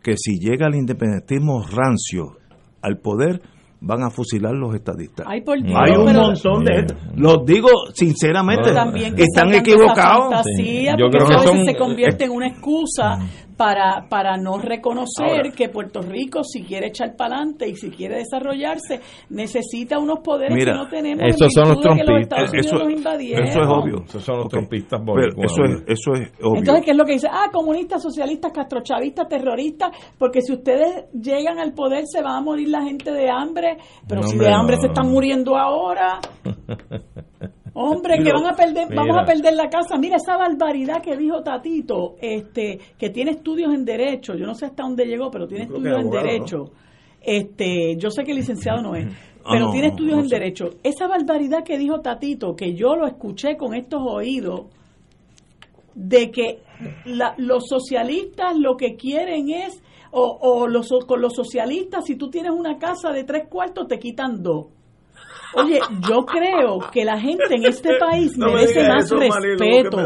que si llega el independentismo rancio al poder, van a fusilar los estadistas. Ay, por Dios, hay un montón de gente, los digo sinceramente, están equivocados. Sí, yo creo que se convierte en una excusa para no reconocer que Puerto Rico, si quiere echar para adelante y si quiere desarrollarse, necesita unos poderes que no tenemos. Esos son los trompistas. Eso es obvio. Esos son los trompistas. Eso es obvio. Entonces, ¿qué es lo que dice? Comunistas, socialistas, castrochavistas, terroristas, porque si ustedes llegan al poder se va a morir la gente de hambre, pero se están muriendo ahora. Hombre, que vamos a perder la casa. Mira esa barbaridad que dijo Tatito, que tiene estudios en Derecho. Yo no sé hasta dónde llegó, pero tiene estudios en Derecho. ¿No? Yo sé que licenciado no es, pero tiene estudios en Derecho. Esa barbaridad que dijo Tatito, que yo lo escuché con estos oídos, de que los socialistas lo que quieren es, con los socialistas, si tú tienes una casa de 3 cuartos, te quitan 2. Oye, yo creo que la gente en este país merece más respeto.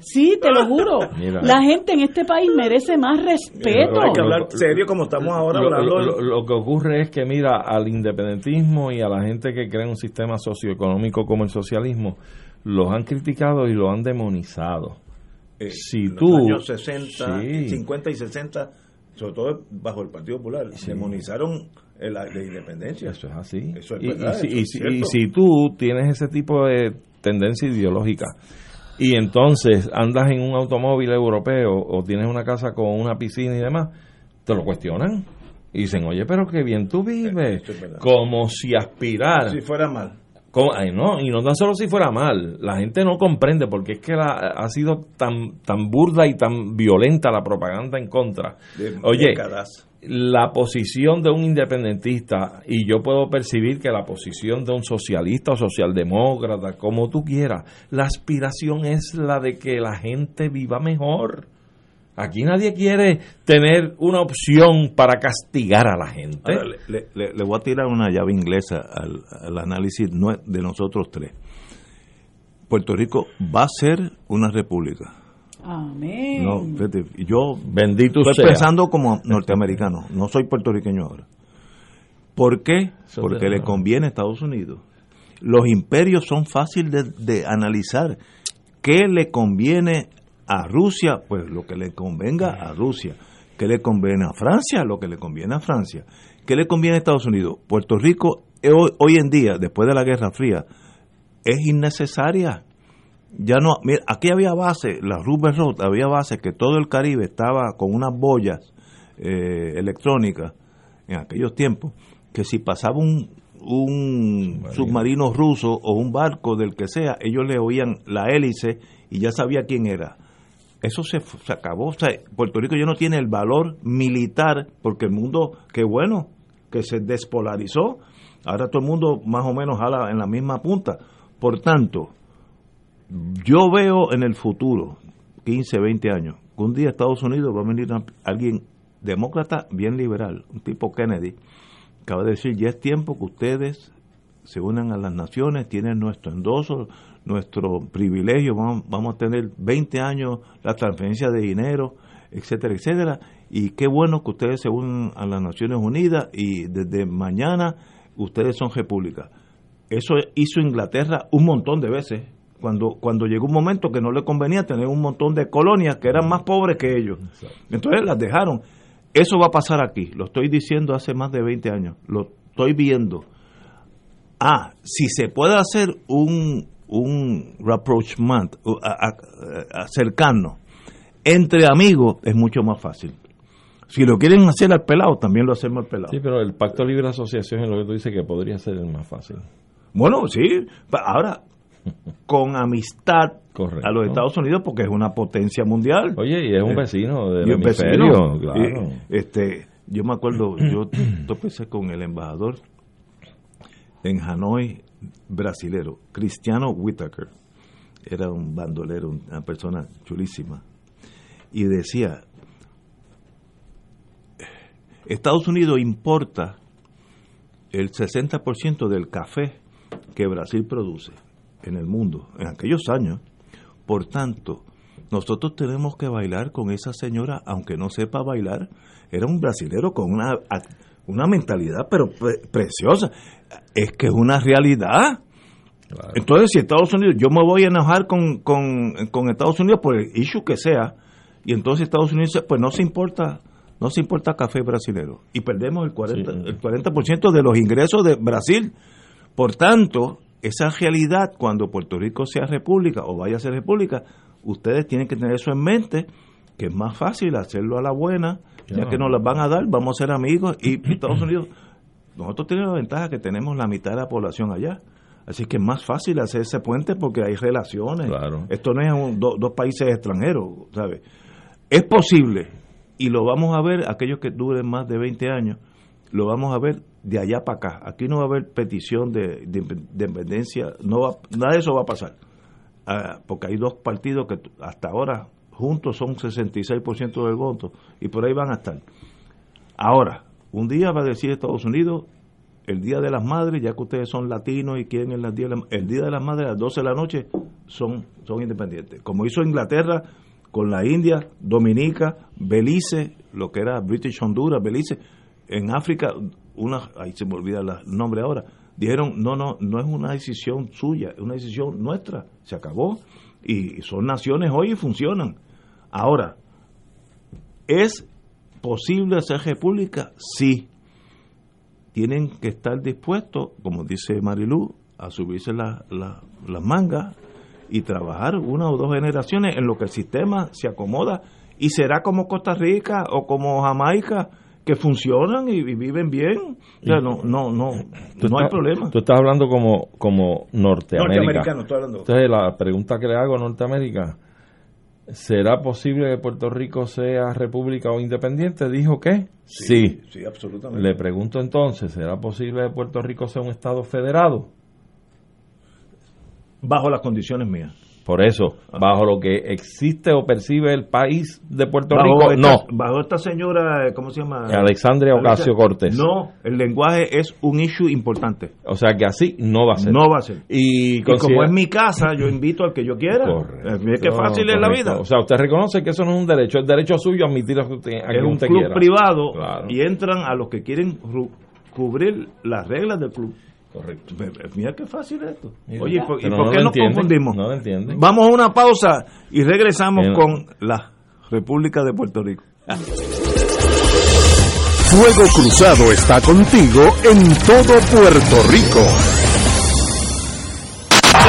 Sí, te lo juro. Mira. La gente en este país merece más respeto. Mira, hay que hablar serio como estamos ahora hablando. Lo que ocurre es que, mira, al independentismo y a la gente que cree en un sistema socioeconómico como el socialismo, los han criticado y los han demonizado. Si en tú, los años 60, sí. 50 y 60, sobre todo bajo el Partido Popular, sí. demonizaron la independencia. Eso es así. Eso es verdad, y si tú tienes ese tipo de tendencia ideológica y entonces andas en un automóvil europeo o tienes una casa con una piscina y demás, te lo cuestionan y dicen, oye, pero qué bien tú vives, es como si aspirar... Si fuera mal. Ay, no, y no tan solo si fuera mal, la gente no comprende porque es que ha sido tan burda y tan violenta la propaganda en contra. Oye, la posición de un independentista, y yo puedo percibir que la posición de un socialista o socialdemócrata, como tú quieras, la aspiración es la de que la gente viva mejor. Aquí nadie quiere tener una opción para castigar a la gente. Ahora, le voy a tirar una llave inglesa al análisis de nosotros tres. Puerto Rico va a ser una república. Amén. No, yo bendito estoy sea. Pensando como norteamericano, no soy puertorriqueño ahora. ¿Por qué? Porque le conviene a Estados Unidos. Los imperios son fáciles de analizar. ¿Qué le conviene a Rusia? Pues lo que le convenga a Rusia. ¿Qué le conviene a Francia? Lo que le conviene a Francia. ¿Qué le conviene a Estados Unidos? Puerto Rico hoy en día, después de la Guerra Fría, es innecesaria. Ya no, mira, aquí había bases, la Rubber Road, había bases que todo el Caribe estaba con unas boyas electrónicas en aquellos tiempos, que si pasaba un submarino ruso o un barco del que sea, ellos le oían la hélice y ya sabía quién era. Eso se acabó. O sea, Puerto Rico ya no tiene el valor militar porque el mundo, qué bueno, que se despolarizó. Ahora todo el mundo más o menos jala en la misma punta. Por tanto, yo veo en el futuro, 15, 20 años, que un día Estados Unidos va a venir alguien demócrata bien liberal, un tipo Kennedy, que va a decir, ya es tiempo que ustedes se unan a las naciones, tienen nuestro endoso, nuestro privilegio, vamos a tener 20 años la transferencia de dinero, etcétera, etcétera, y qué bueno que ustedes se unan a las Naciones Unidas y desde mañana ustedes son república. Eso hizo Inglaterra un montón de veces, cuando llegó un momento que no le convenía tener un montón de colonias que eran más pobres que ellos. Entonces las dejaron. Eso va a pasar aquí, lo estoy diciendo hace más de 20 años, lo estoy viendo. Si se puede hacer un rapprochement, acercarnos entre amigos, es mucho más fácil. Si lo quieren hacer al pelado, también lo hacemos al pelado. Sí, pero el Pacto Libre de Asociación es lo que tú dices que podría ser el más fácil. Bueno, sí, ahora con amistad. Correcto. A los Estados Unidos porque es una potencia mundial. Oye, y es un vecino del hemisferio, claro. Yo me acuerdo, yo topé con el embajador en Hanoi, brasilero, Cristiano Whittaker. Era un bandolero, una persona chulísima. Y decía, Estados Unidos importa el 60% del café que Brasil produce en el mundo, en aquellos años. Por tanto, nosotros tenemos que bailar con esa señora, aunque no sepa bailar. Era un brasilero con una mentalidad pero preciosa. Es que es una realidad. Claro. Entonces, si Estados Unidos, yo me voy a enojar con Estados Unidos por el issue que sea, y entonces Estados Unidos dice, pues no se importa café brasilero, y perdemos el 40% de los ingresos de Brasil. Por tanto, esa realidad, cuando Puerto Rico sea república o vaya a ser república, ustedes tienen que tener eso en mente, que es más fácil hacerlo a la buena, ya que nos las van a dar, vamos a ser amigos, y Estados Unidos, nosotros tenemos la ventaja que tenemos la mitad de la población allá, así que es más fácil hacer ese puente porque hay relaciones. Claro. Esto no es dos países extranjeros, ¿sabes? Es posible, y lo vamos a ver, aquellos que duren más de 20 años, lo vamos a ver de allá para acá. Aquí no va a haber petición de independencia, nada de eso va a pasar, porque hay dos partidos que hasta ahora juntos son 66% del voto, y por ahí van a estar. Ahora, un día va a decir Estados Unidos, el Día de las Madres, ya que ustedes son latinos y quieren el Día de las Madres a las 12 de la noche, son independientes. Como hizo Inglaterra con la India, Dominica, Belice, lo que era British Honduras, Belice, en África, ahí se me olvida el nombre ahora, dijeron, no es una decisión suya, es una decisión nuestra, se acabó, y son naciones hoy y funcionan. Ahora, ¿es posible hacer república? Sí. Tienen que estar dispuestos, como dice Marilú, a subirse las mangas y trabajar una o dos generaciones en lo que el sistema se acomoda, y será como Costa Rica o como Jamaica, que funcionan y viven bien. O sea, no hay problema. Tú estás hablando como Norteamérica. Norteamericano, estoy hablando. Entonces, la pregunta que le hago a Norteamérica, ¿será posible que Puerto Rico sea república o independiente? Dijo que sí. Sí, absolutamente. Le pregunto entonces, ¿será posible que Puerto Rico sea un estado federado? Bajo las condiciones mías. Por eso, bajo lo que existe o percibe el país de Puerto Rico, no. Bajo esta señora, ¿cómo se llama? Alexandria Ocasio Cortés. No, el lenguaje es un issue importante. O sea que así no va a ser. No va a ser. Y como es mi casa, yo invito al que yo quiera. Correcto. Es que fácil es la vida. O sea, usted reconoce que eso no es un derecho. El derecho suyo admitir a que usted quiera. Es un club privado, claro. Y entran a los que quieren cubrir las reglas del club. Correcto. Mira qué fácil esto. Oye, ¿y por qué nos confundimos? No lo entienden. Vamos a una pausa y regresamos con la República de Puerto Rico. Fuego Cruzado está contigo en todo Puerto Rico.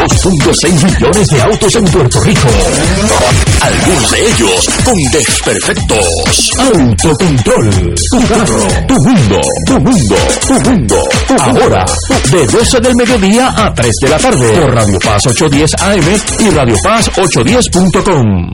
2.6 millones de autos en Puerto Rico. Algunos de ellos con desperfectos. Autocontrol. Tu carro. Tu mundo. Tu mundo. Tu mundo. Ahora, de 12 del mediodía a 3 de la tarde. Por Radio Paz 810 AM y Radio Paz 810.com.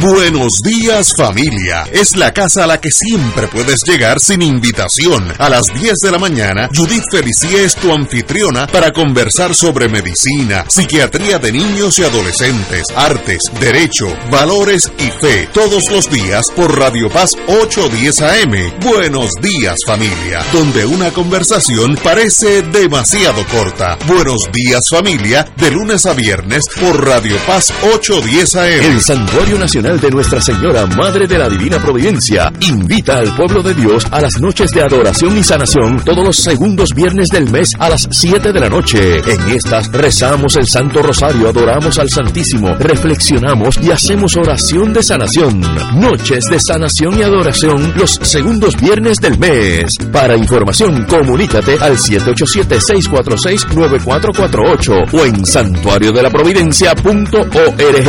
Buenos días, familia. Es la casa a la que siempre puedes llegar sin invitación. A las 10 de la mañana, Judith Felicie es tu anfitriona para conversar sobre medicina, psiquiatría de niños y adolescentes, artes, derecho, valores y fe. Todos los días por Radio Paz 810 AM. Buenos días, familia. Donde una conversación parece demasiado corta. Buenos días, familia. De lunes a viernes por Radio Paz 810 AM. El Santuario Nacional de Nuestra Señora Madre de la Divina Providencia invita al pueblo de Dios a las noches de adoración y sanación todos los segundos viernes del mes a las 7 de la noche. En estas rezamos el Santo Rosario, adoramos al Santísimo, reflexionamos y hacemos oración de sanación. Noches de sanación y adoración los segundos viernes del mes. Para información, comunícate al 787-646-9448 o en santuariodelaprovidencia.org.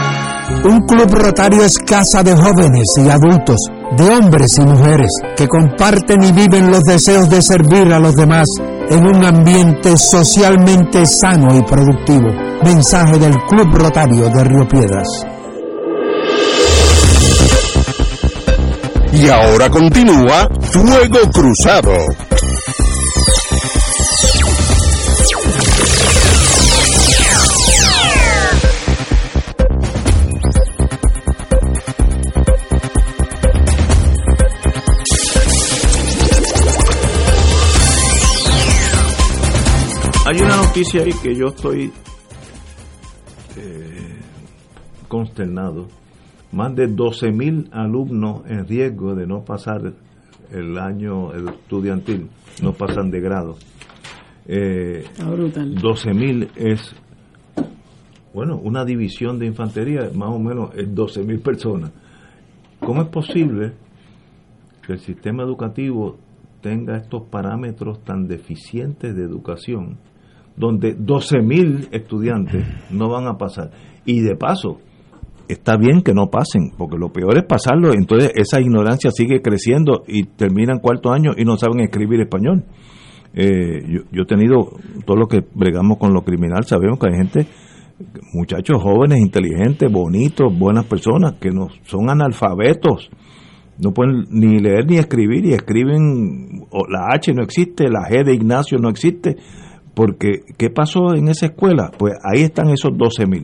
Un club rotario es casa de jóvenes y adultos, de hombres y mujeres que comparten y viven los deseos de servir a los demás en un ambiente socialmente sano y productivo. Mensaje del Club Rotario de Río Piedras. Y ahora continúa Fuego Cruzado. Hay una noticia ahí que yo estoy consternado. Más de 12.000 alumnos en riesgo de no pasar el año estudiantil, no pasan de grado. 12.000 es, bueno, una división de infantería, más o menos es 12.000 personas. ¿Cómo es posible que el sistema educativo tenga estos parámetros tan deficientes de educación, donde 12.000 estudiantes no van a pasar? Y de paso, está bien que no pasen, porque lo peor es pasarlo, entonces esa ignorancia sigue creciendo y terminan cuarto año y no saben escribir español. Yo he tenido, todos los que bregamos con lo criminal, sabemos que hay gente muchachos jóvenes, inteligentes, bonitos, buenas personas, que no son analfabetos, no pueden ni leer ni escribir, y escriben, la H no existe, la G de Ignacio no existe, porque ¿qué pasó en esa escuela? Pues ahí están esos 12.000.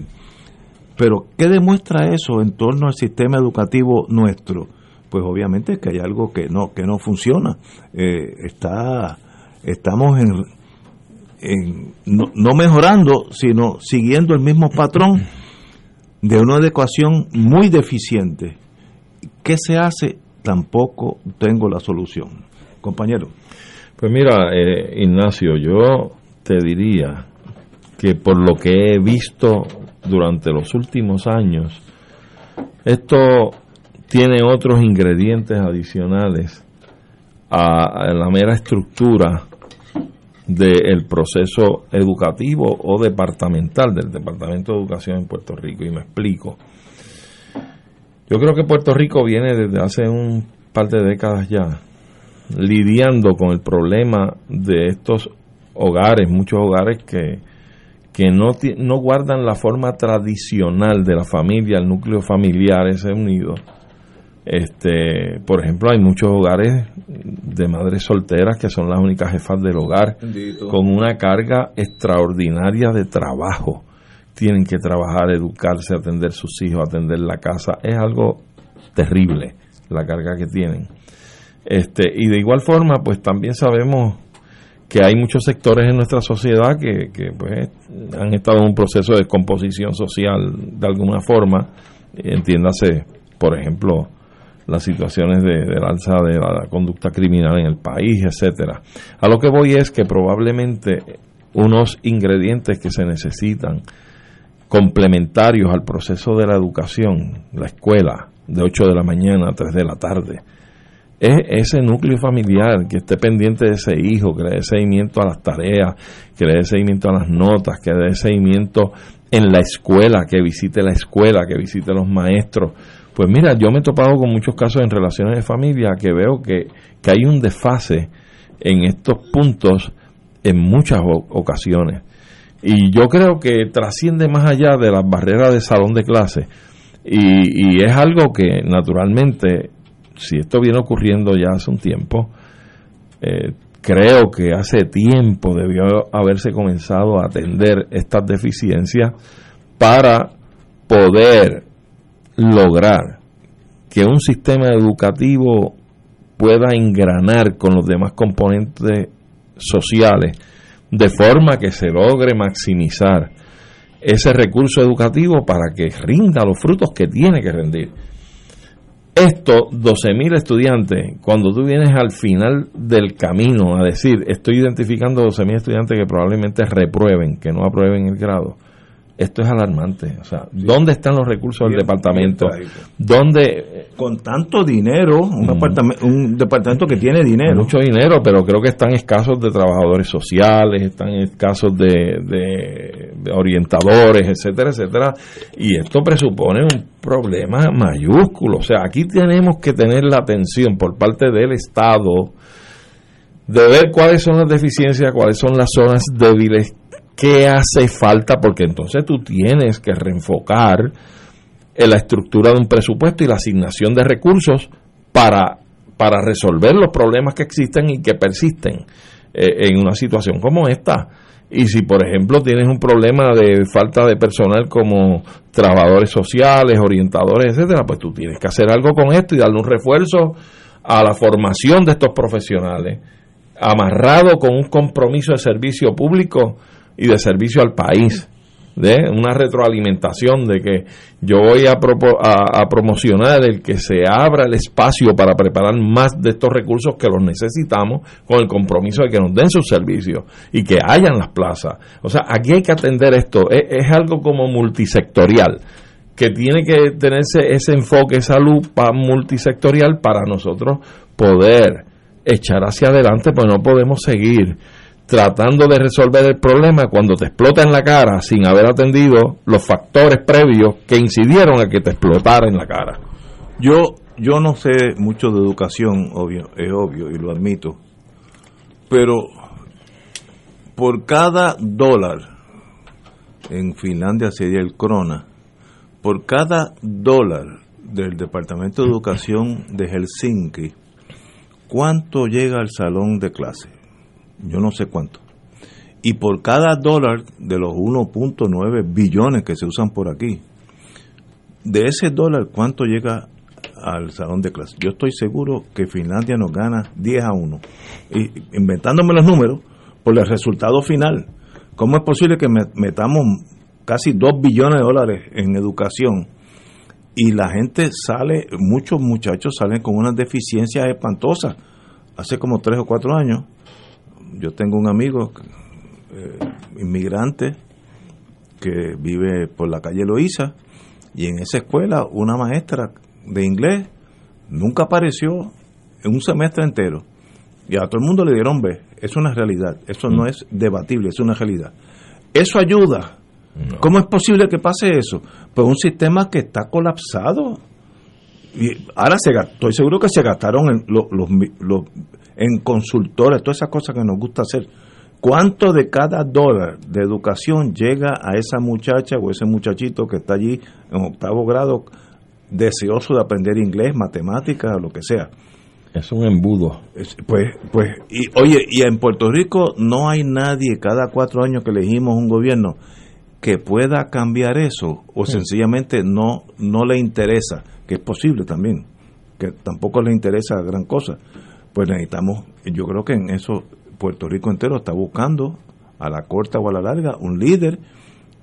Pero ¿qué demuestra eso en torno al sistema educativo nuestro? Pues obviamente es que hay algo que no funciona. Estamos no mejorando, sino siguiendo el mismo patrón de una adecuación muy deficiente. ¿Qué se hace? Tampoco tengo la solución. Compañero. Pues mira, Ignacio, yo te diría que por lo que he visto durante los últimos años, esto tiene otros ingredientes adicionales a la mera estructura del proceso educativo o departamental del Departamento de Educación en Puerto Rico, y me explico. Yo creo que Puerto Rico viene desde hace un par de décadas ya lidiando con el problema de estos hogares, muchos hogares que no guardan la forma tradicional de la familia, el núcleo familiar ese unido. Por ejemplo, hay muchos hogares de madres solteras que son las únicas jefas del hogar, bendito, con una carga extraordinaria de trabajo. Tienen que trabajar, educarse, atender sus hijos, atender la casa. Es algo terrible la carga que tienen. Y de igual forma, pues también sabemos que hay muchos sectores en nuestra sociedad que han estado en un proceso de descomposición social de alguna forma. Entiéndase, por ejemplo, las situaciones del alza de la conducta criminal en el país, etcétera. A lo que voy es que probablemente unos ingredientes que se necesitan complementarios al proceso de la educación, la escuela, de 8 de la mañana a 3 de la tarde, es ese núcleo familiar que esté pendiente de ese hijo, que le dé seguimiento a las tareas, que le dé seguimiento a las notas, que le dé seguimiento en la escuela, que visite la escuela, que visite los maestros. Pues mira, yo me he topado con muchos casos en relaciones de familia que veo que hay un desfase en estos puntos en muchas ocasiones. Y yo creo que trasciende más allá de las barreras de salón de clase. Y es algo que naturalmente, si esto viene ocurriendo ya hace un tiempo, creo que hace tiempo debió haberse comenzado a atender estas deficiencias para poder lograr que un sistema educativo pueda engranar con los demás componentes sociales de forma que se logre maximizar ese recurso educativo para que rinda los frutos que tiene que rendir. Estos 12.000 estudiantes, cuando tú vienes al final del camino a decir, estoy identificando 12.000 estudiantes que probablemente reprueben, que no aprueben el grado, esto es alarmante. O sea, ¿dónde están los recursos del departamento? ¿Dónde? Con tanto dinero, un departamento que tiene dinero. Mucho dinero, pero creo que están escasos de trabajadores sociales, están escasos de orientadores, etcétera, etcétera. Y esto presupone un problema mayúsculo. O sea, aquí tenemos que tener la atención por parte del Estado de ver cuáles son las deficiencias, cuáles son las zonas débiles, ¿qué hace falta? Porque entonces tú tienes que reenfocar en la estructura de un presupuesto y la asignación de recursos para resolver los problemas que existen y que persisten en una situación como esta. Y si, por ejemplo, tienes un problema de falta de personal como trabajadores sociales, orientadores, etcétera, pues tú tienes que hacer algo con esto y darle un refuerzo a la formación de estos profesionales, amarrado con un compromiso de servicio público y de servicio al país, de una retroalimentación de que yo voy a promocionar el que se abra el espacio para preparar más de estos recursos que los necesitamos, con el compromiso de que nos den sus servicios y que hayan las plazas. O sea, aquí hay que atender esto. Es algo como multisectorial, que tiene que tenerse ese enfoque, esa lupa multisectorial para nosotros poder echar hacia adelante, pues no podemos seguir tratando de resolver el problema cuando te explota en la cara sin haber atendido los factores previos que incidieron a que te explotara en la cara. Yo no sé mucho de educación, es obvio y lo admito, pero por cada dólar en Finlandia sería el krona. Por cada dólar del Departamento de Educación de Helsinki, ¿cuánto llega al salón de clase? Yo no sé cuánto. Y por cada dólar de los 1.9 billones que se usan por aquí, de ese dólar, ¿cuánto llega al salón de clase? Yo estoy seguro que Finlandia nos gana 10-1. Y inventándome los números, por el resultado final, ¿cómo es posible que metamos casi 2 billones de dólares en educación y la gente sale, muchos muchachos salen con unas deficiencias espantosas? Hace como 3 o 4 años, yo tengo un amigo inmigrante que vive por la calle Loíza, y en esa escuela una maestra de inglés nunca apareció en un semestre entero, y a todo el mundo le dieron B. Es una realidad, eso no es debatible, es una realidad. Eso ayuda. No. ¿Cómo es posible que pase eso? Pues un sistema que está colapsado. Y ahora estoy seguro que se gastaron en consultores, todas esas cosas que nos gusta hacer. ¿Cuánto de cada dólar de educación llega a esa muchacha o ese muchachito que está allí en octavo grado, deseoso de aprender inglés, matemáticas, lo que sea? Es un embudo. Pues y en Puerto Rico no hay nadie, cada 4 años que elegimos un gobierno, que pueda cambiar eso, o sencillamente no le interesa, que es posible también, que tampoco le interesa gran cosa. Pues necesitamos, yo creo que en eso Puerto Rico entero está buscando, a la corta o a la larga, un líder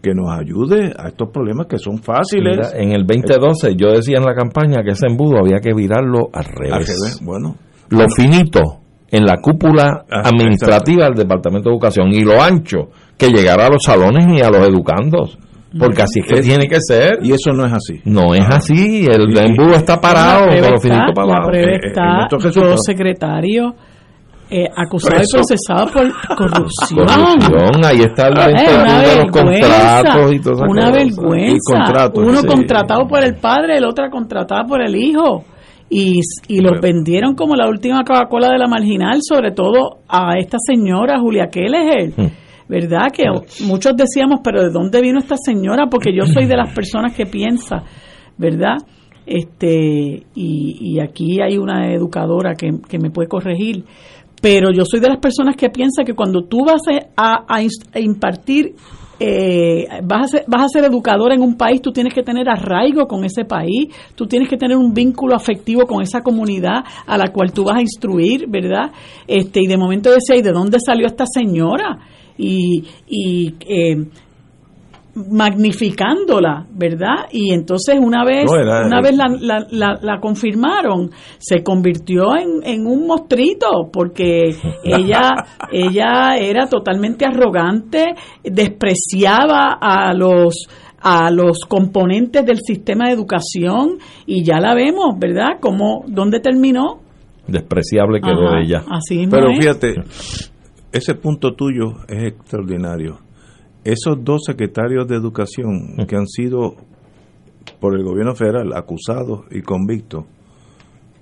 que nos ayude a estos problemas que son fáciles. Mira, en el 2012 yo decía en la campaña que ese embudo había que virarlo al revés. Bueno, lo finito en la cúpula administrativa del Departamento de Educación, y lo ancho que llegara a los salones y a los educandos, porque así es que tiene que ser. Y eso no es así. No es así, el embudo está parado. La breve está, los secretarios acusados y procesados por corrupción. Ahí está el de los contratos y todo eso. Una vergüenza. Uno contratado por el padre, el otro contratado por el hijo. Y los vendieron como la última Coca-Cola de la marginal, sobre todo a esta señora Julia Keller. ¿Verdad? Que muchos decíamos, pero ¿de dónde vino esta señora? Porque yo soy de las personas que piensa, ¿verdad? Y aquí hay una educadora que me puede corregir, pero yo soy de las personas que piensa que cuando tú vas a impartir, vas a ser educadora en un país, tú tienes que tener arraigo con ese país, tú tienes que tener un vínculo afectivo con esa comunidad a la cual tú vas a instruir, ¿verdad? Y de momento decía, ¿y de dónde salió esta señora? Y magnificándola, ¿verdad? Y entonces una vez la confirmaron, se convirtió en un mostrito, porque ella era totalmente arrogante, despreciaba a los componentes del sistema de educación, y ya la vemos, ¿verdad? ¿Dónde terminó? Despreciable quedó. Ajá, ella. Así pero es. Fíjate, ese punto tuyo es extraordinario. Esos 2 secretarios de educación que han sido por el gobierno federal acusados y convictos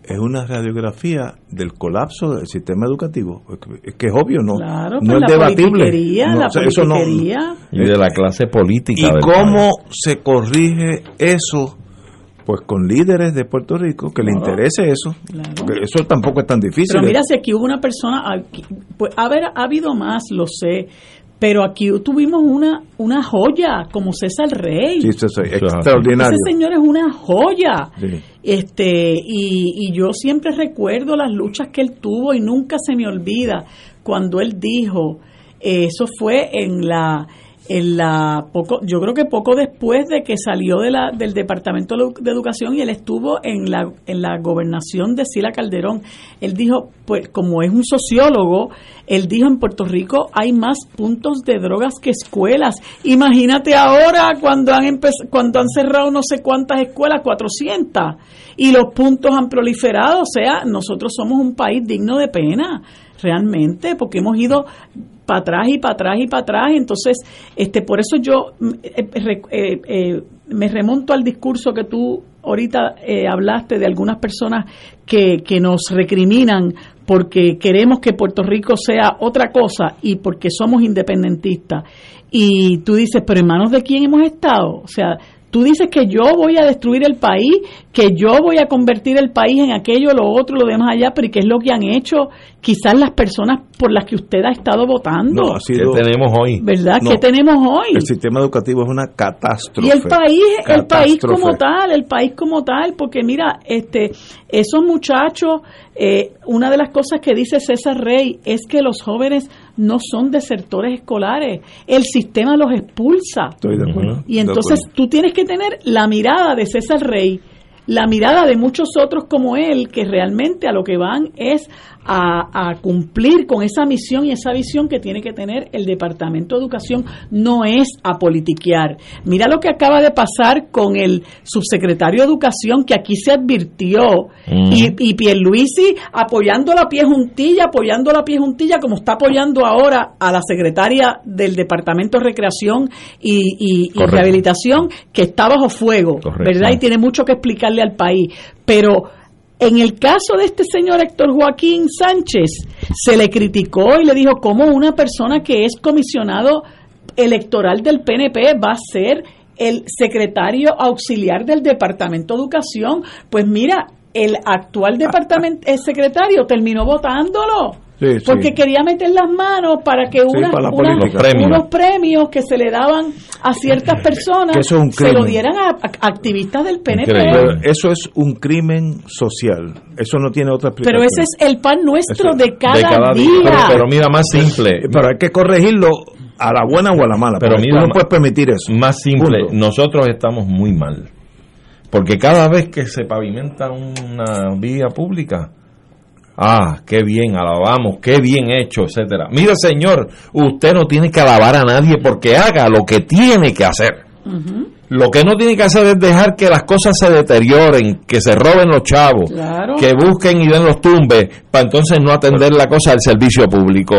es una radiografía del colapso del sistema educativo. Es que es obvio, ¿no? Claro, no es debatible. No, eso no. Y de la clase política. ¿Y cómo se corrige eso? Pues con líderes de Puerto Rico que le interese eso, porque eso tampoco es tan difícil. Pero mira, si aquí hubo una persona, pues ha habido más, lo sé, pero aquí tuvimos una joya como César Rey. Sí, César, extraordinario. Ese señor es una joya. Sí. Y yo siempre recuerdo las luchas que él tuvo, y nunca se me olvida cuando él dijo, eso fue yo creo que poco después de que salió del Departamento de Educación, y él estuvo en la gobernación de Sila Calderón. Él dijo, pues como es un sociólogo, él dijo, en Puerto Rico hay más puntos de drogas que escuelas. Imagínate ahora cuando han cerrado no sé cuántas escuelas, 400, y los puntos han proliferado. O sea, nosotros somos un país digno de pena, realmente, porque hemos ido para atrás y para atrás y para atrás. Entonces, por eso yo me remonto al discurso que tú ahorita hablaste de algunas personas que nos recriminan porque queremos que Puerto Rico sea otra cosa y porque somos independentistas. Y tú dices, pero ¿en manos de quién hemos estado? O sea, tú dices que yo voy a destruir el país, que yo voy a convertir el país en aquello, lo otro, lo demás allá, pero ¿y qué es lo que han hecho quizás las personas por las que usted ha estado votando? No, ¿qué tenemos hoy? ¿Verdad? No, ¿qué tenemos hoy? El sistema educativo es una catástrofe. Y el país como tal, porque mira, esos muchachos, una de las cosas que dice César Rey es que los jóvenes no son desertores escolares, el sistema los expulsa. Estoy de acuerdo. Y entonces tú tienes que tener la mirada de César Rey, la mirada de muchos otros como él, que realmente a lo que van es a cumplir con esa misión y esa visión que tiene que tener el Departamento de Educación. No es a politiquear. Mira lo que acaba de pasar con el subsecretario de Educación, que aquí se advirtió, y Pierluisi apoyando la pie juntilla, como está apoyando ahora a la secretaria del Departamento de Recreación y Rehabilitación, que está bajo fuego. Correcto. ¿Verdad? Y tiene mucho que explicar al país. Pero en el caso de este señor Héctor Joaquín Sánchez, se le criticó y le dijo, ¿cómo una persona que es comisionado electoral del PNP va a ser el secretario auxiliar del Departamento de Educación? Pues mira, el actual el secretario terminó votándolo. Sí, porque quería meter las manos para que unos premios que se le daban a ciertas personas se lo dieran a activistas del PNP. Pero eso es un crimen social. Eso no tiene otra explicación. Pero ese es el pan nuestro de cada día. Pero mira, más simple. Pero hay que corregirlo a la buena o a la mala. Pero mira, no puedes permitir eso. Más simple. Punto. Nosotros estamos muy mal. Porque cada vez que se pavimenta una vía pública, ah, qué bien, alabamos, qué bien hecho, etcétera. Mira, señor, usted no tiene que alabar a nadie porque haga lo que tiene que hacer. Uh-huh. Lo que no tiene que hacer es dejar que las cosas se deterioren, que se roben los chavos, claro, que busquen y den los tumbes, para entonces no atender la cosa del servicio público.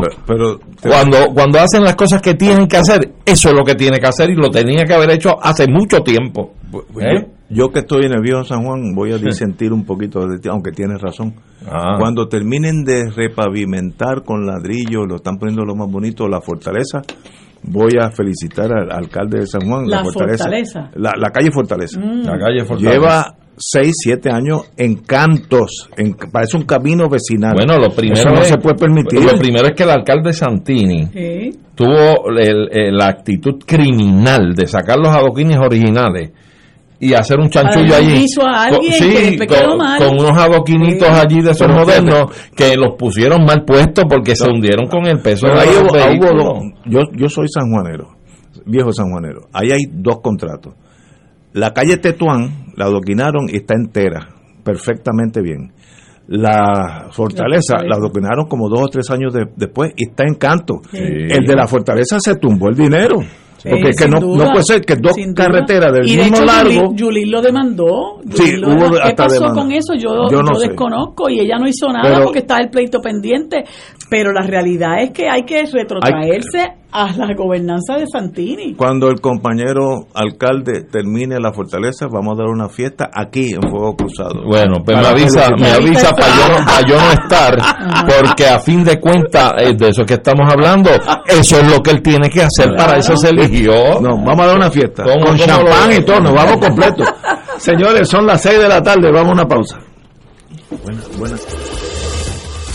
Cuando hacen las cosas que tienen que hacer, eso es lo que tiene que hacer y lo tenía que haber hecho hace mucho tiempo. ¿Eh? Yo que estoy en el viejo San Juan voy a disentir un poquito, aunque tienes razón. Ah. Cuando terminen de repavimentar con ladrillo, lo están poniendo lo más bonito, la fortaleza, voy a felicitar al alcalde de San Juan. La fortaleza. La calle Fortaleza. La calle Fortaleza. Lleva 6-7 años en cantos, parece un camino vecinal. Bueno, lo primero eso no se puede permitir. Lo primero es que el alcalde Santini tuvo la actitud criminal de sacar los adoquines originales y hacer un chanchullo allí con unos adoquinitos allí de esos modernos que los pusieron mal puestos porque se hundieron con el peso de yo soy sanjuanero, viejo sanjuanero. Ahí hay dos contratos. La calle Tetuán la adoquinaron y está entera perfectamente bien. La Fortaleza la adoquinaron como 2 o 3 años después y está en canto. El de la Fortaleza se tumbó el dinero. Porque es que no puede ser que dos carreteras del mismo largo. Yulín lo demandó. ¿Qué pasó con eso? Yo desconozco y ella no hizo nada porque está el pleito pendiente. Pero la realidad es que hay que retrotraerse a la gobernanza de Santini. Cuando el compañero alcalde termine la Fortaleza, vamos a dar una fiesta aquí en Fuego Cruzado. Bueno, pues me avisa para yo no estar, porque a fin de cuentas, de eso que estamos hablando, eso es lo que él tiene que hacer, para eso se eligió. No, vamos a dar una fiesta. Con champán y todo, nos vamos completo. Señores, son las 6 de la tarde, vamos a una pausa. Buenas.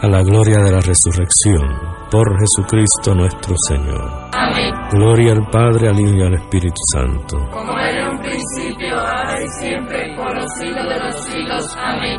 a la gloria de la resurrección. Por Jesucristo nuestro Señor. Amén. Gloria al Padre, al Hijo y al Espíritu Santo. Como era en un principio, ahora y siempre, por los siglos de los siglos. Amén.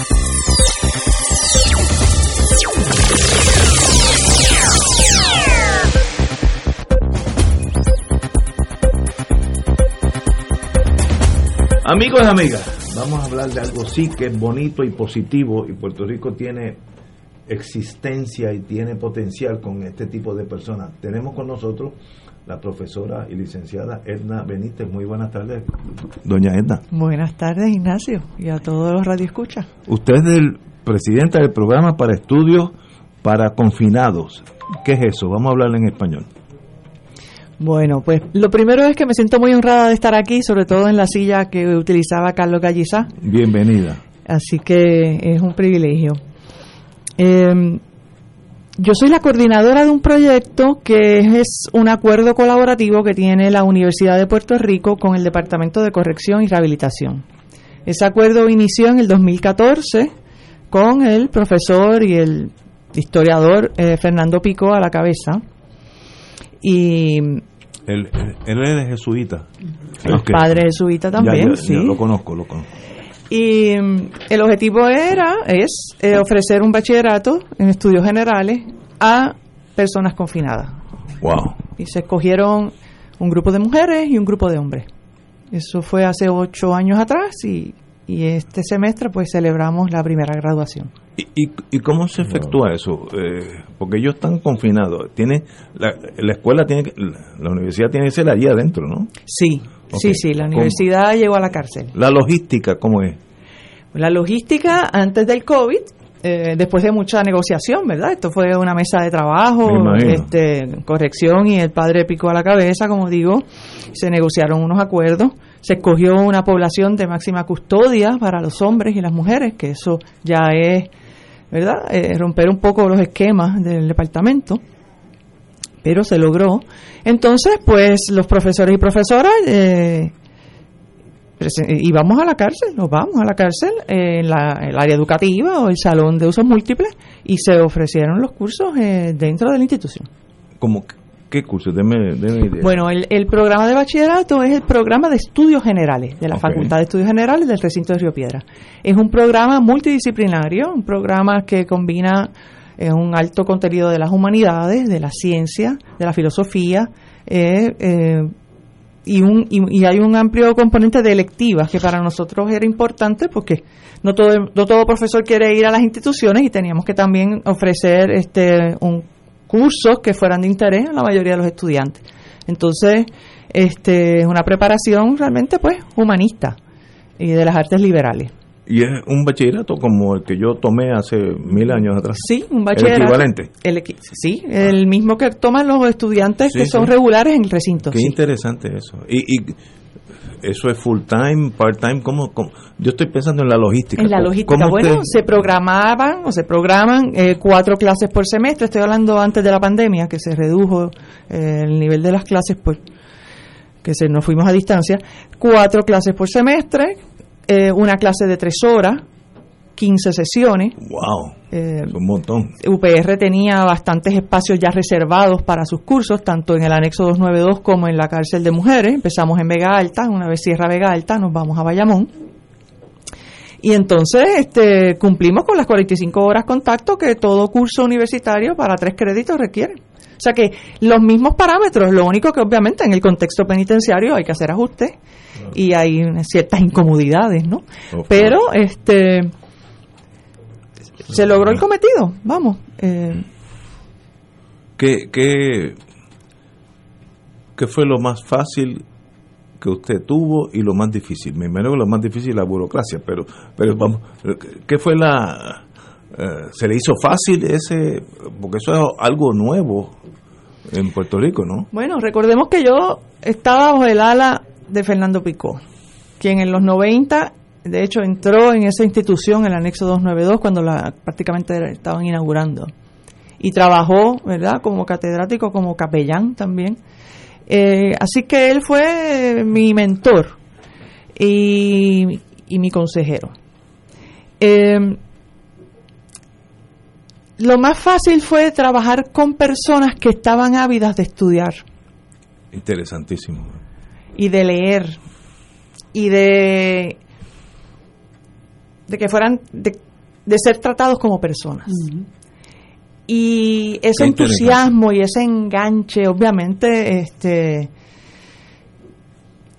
Amigos y amigas, vamos a hablar de algo sí que es bonito y positivo, y Puerto Rico tiene existencia y tiene potencial con este tipo de personas. Tenemos con nosotros la profesora y licenciada Edna Benítez. Muy buenas tardes, doña Edna. Buenas tardes, Ignacio, y a todos los radioescuchas. Usted es el presidente del programa para estudios para confinados. ¿Qué es eso? Vamos a hablar en español. Bueno, pues lo primero es que me siento muy honrada de estar aquí, sobre todo en la silla que utilizaba Carlos Gallizá. Bienvenida. Así que es un privilegio. Yo soy la coordinadora de un proyecto que es un acuerdo colaborativo que tiene la Universidad de Puerto Rico con el Departamento de Corrección y Rehabilitación. Ese acuerdo inició en el 2014 con el profesor y el historiador Fernando Picó a la cabeza. Y él es jesuita. El padre jesuita también, sí. Lo conozco. Y el objetivo es ofrecer un bachillerato en estudios generales a personas confinadas. Wow. Y se escogieron un grupo de mujeres y un grupo de hombres. Eso fue hace 8 años atrás y este semestre pues celebramos la primera graduación. ¿Y cómo se efectúa eso? Porque ellos están confinados. La universidad tiene que ser allí adentro, ¿no? Sí, okay. Sí, la universidad llegó a la cárcel. ¿La logística cómo es? La logística antes del COVID, después de mucha negociación, ¿verdad? Esto fue una mesa de trabajo, corrección y el padre Picó a la cabeza, como digo, se negociaron unos acuerdos. Se escogió una población de máxima custodia para los hombres y las mujeres, que eso ya es, ¿verdad?, romper un poco los esquemas del departamento, pero se logró. Entonces, pues, los profesores y profesoras íbamos a la cárcel, en el área educativa o el salón de usos múltiples, y se ofrecieron los cursos dentro de la institución. ¿Cómo que? ¿Qué curso? Deme idea. Bueno, el programa de bachillerato es el programa de estudios generales, de la Facultad de Estudios Generales del Recinto de Río Piedras. Es un programa multidisciplinario, un programa que combina un alto contenido de las humanidades, de la ciencia, de la filosofía, y hay un amplio componente de electivas que para nosotros era importante porque no todo profesor quiere ir a las instituciones y teníamos que también ofrecer un cursos que fueran de interés a la mayoría de los estudiantes. Entonces, es una preparación realmente pues humanista y de las artes liberales. ¿Y es un bachillerato como el que yo tomé hace 1000 años atrás? Sí, un bachillerato. ¿El equivalente? El mismo que toman los estudiantes que son regulares en el recinto. Qué interesante eso. Y ¿Eso es full time, part time? ¿Cómo? Yo estoy pensando en la logística. En la logística, bueno, se programaban o se programan 4 clases por semestre. Estoy hablando antes de la pandemia, que se redujo el nivel de las clases, pues que nos fuimos a distancia. 4 clases por semestre, una clase de 3 horas, 15 sesiones. ¡Wow! Es un montón. UPR tenía bastantes espacios ya reservados para sus cursos, tanto en el Anexo 292 como en la cárcel de mujeres. Empezamos en Vega Alta, una vez cierra Vega Alta, nos vamos a Bayamón. Y entonces cumplimos con las 45 horas contacto que todo curso universitario para 3 créditos requiere. O sea que los mismos parámetros, lo único que obviamente en el contexto penitenciario hay que hacer ajustes, claro, y hay ciertas incomodidades, ¿no? Ojo. Pero se logró el cometido, vamos. ¿Qué fue lo más fácil que usted tuvo y lo más difícil? Me imagino que lo más difícil es la burocracia, pero vamos, ¿qué fue la... ¿se le hizo fácil ese? Porque eso es algo nuevo en Puerto Rico, ¿no? Bueno, recordemos que yo estaba bajo el ala de Fernando Picó, quien en los 90... de hecho entró en esa institución, el Anexo 292, cuando prácticamente la estaban inaugurando, y trabajó, ¿verdad?, como catedrático, como capellán también, así que él fue mi mentor y mi consejero. Lo más fácil fue trabajar con personas que estaban ávidas de estudiar, interesantísimo, y de leer, y de que fueran de ser tratados como personas. Uh-huh. Y ese entusiasmo y ese enganche, obviamente,